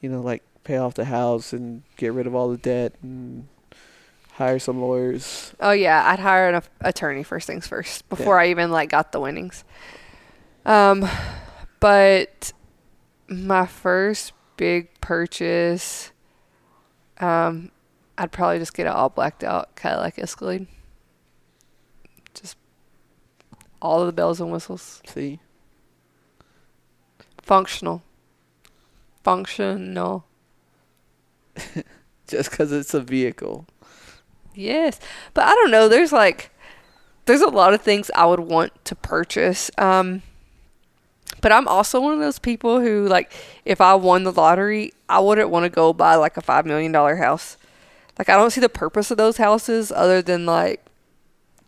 you know, like pay off the house and get rid of all the debt and hire some lawyers. Oh yeah, I'd hire an attorney first things first before yeah. I even like got the winnings. Um, but my first big purchase, um, I'd probably just get an all blacked out Cadillac Escalade. Just all of the bells and whistles. See. Functional. Functional. Just because it's a vehicle. Yes. But I don't know. There's like, there's a lot of things I would want to purchase. Um, but I'm also one of those people who like, if I won the lottery, I wouldn't want to go buy like a five million dollars house. Like I don't see the purpose of those houses other than like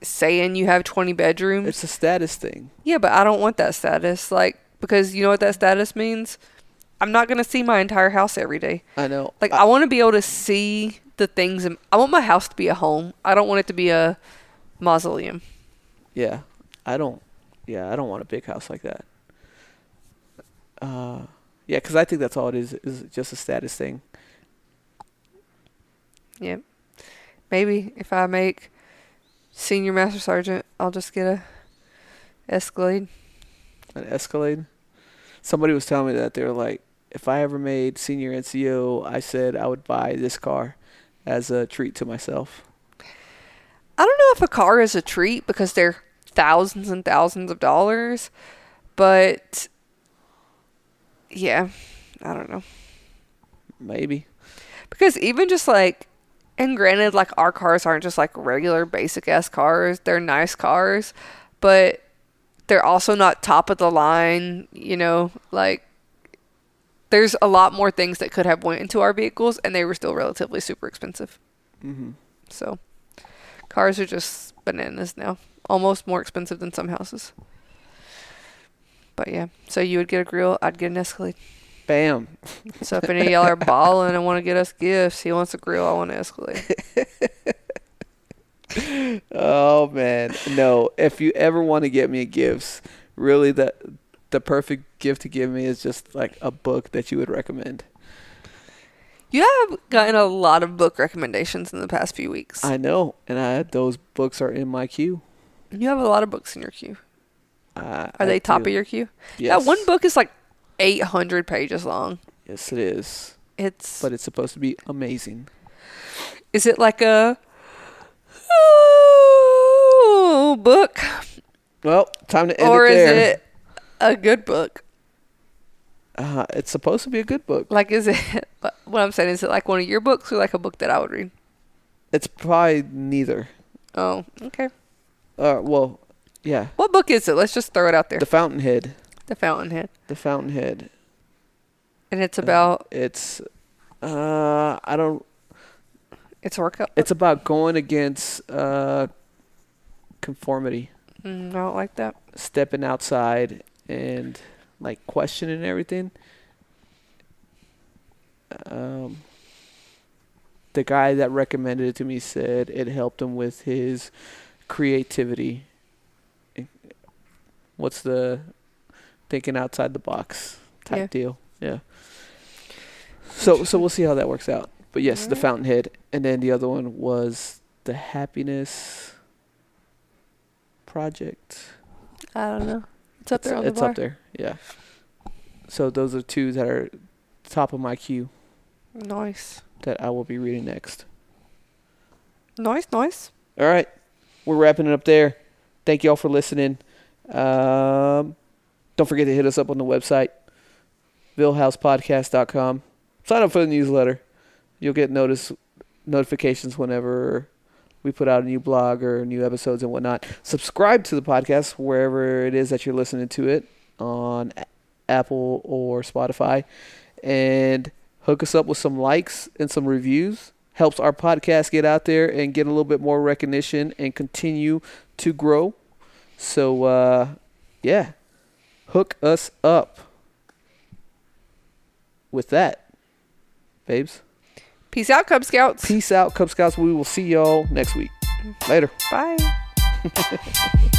saying you have twenty bedrooms. It's a status thing. Yeah, but I don't want that status. Like, because you know what that status means? I'm not going to see my entire house every day. I know. Like, I, I want to be able to see the things. In, I want my house to be a home. I don't want it to be a mausoleum. Yeah. I don't. Yeah, I don't want a big house like that. Uh, yeah, because I think that's all it is, is just a status thing. Yeah. Maybe if I make senior master sergeant, I'll just get a Escalade. An Escalade? Somebody was telling me that they were like, if I ever made senior N C O, I said I would buy this car as a treat to myself. I don't know if a car is a treat because they're thousands and thousands of dollars, but yeah, I don't know. Maybe. Because even just like, and granted, like our cars aren't just like regular basic ass cars. They're nice cars, but they're also not top of the line, you know, like there's a lot more things that could have went into our vehicles and they were still relatively super expensive. Mm-hmm. So cars are just bananas now, almost more expensive than some houses. But yeah, so you would get a grill. I'd get an Escalade. Bam. So if any of y'all are balling and want to get us gifts, he wants a grill. I want an Escalade. Oh man, no, if you ever want to get me gifts, really the the perfect gift to give me is just like a book that you would recommend. You have gotten a lot of book recommendations in the past few weeks. I know, and I those books are in my queue. You have a lot of books in your queue. Uh, are they I top do. of your queue? Yes. That one book is like eight hundred pages long. Yes, it is. It's But it's supposed to be amazing. Is it like a Oh, book. Well, time to end or it there. Or is it a good book? Uh, it's supposed to be a good book. Like, is it, what I'm saying, is it like one of your books or like a book that I would read? It's probably neither. Oh, okay. Uh, well, yeah. What book is it? Let's just throw it out there. The Fountainhead. The Fountainhead. The Fountainhead. And it's about? Uh, it's, uh, I don't. It's a workout. It's about going against uh, conformity. Mm, I don't like that. Stepping outside and like questioning everything. Um, the guy that recommended it to me said it helped him with his creativity. What's the thinking outside the box type yeah. deal? Yeah. So so we'll see how that works out. But yes, right. The Fountainhead, and then the other one was The Happiness Project. I don't know. It's up it's, there. On it's the bar. Up there. Yeah. So those are two that are top of my queue. Nice. That I will be reading next. Nice, nice. All right, we're wrapping it up there. Thank y'all for listening. Um, don't forget to hit us up on the website, vill house podcast dot com. Sign up for the newsletter. You'll get notice notifications whenever we put out a new blog or new episodes and whatnot. Subscribe to the podcast wherever it is that you're listening to it, on Apple or Spotify. And hook us up with some likes and some reviews. Helps our podcast get out there and get a little bit more recognition and continue to grow. So, uh, yeah, hook us up. With that, babes. Peace out, Cub Scouts. Peace out, Cub Scouts. We will see y'all next week. Later. Bye.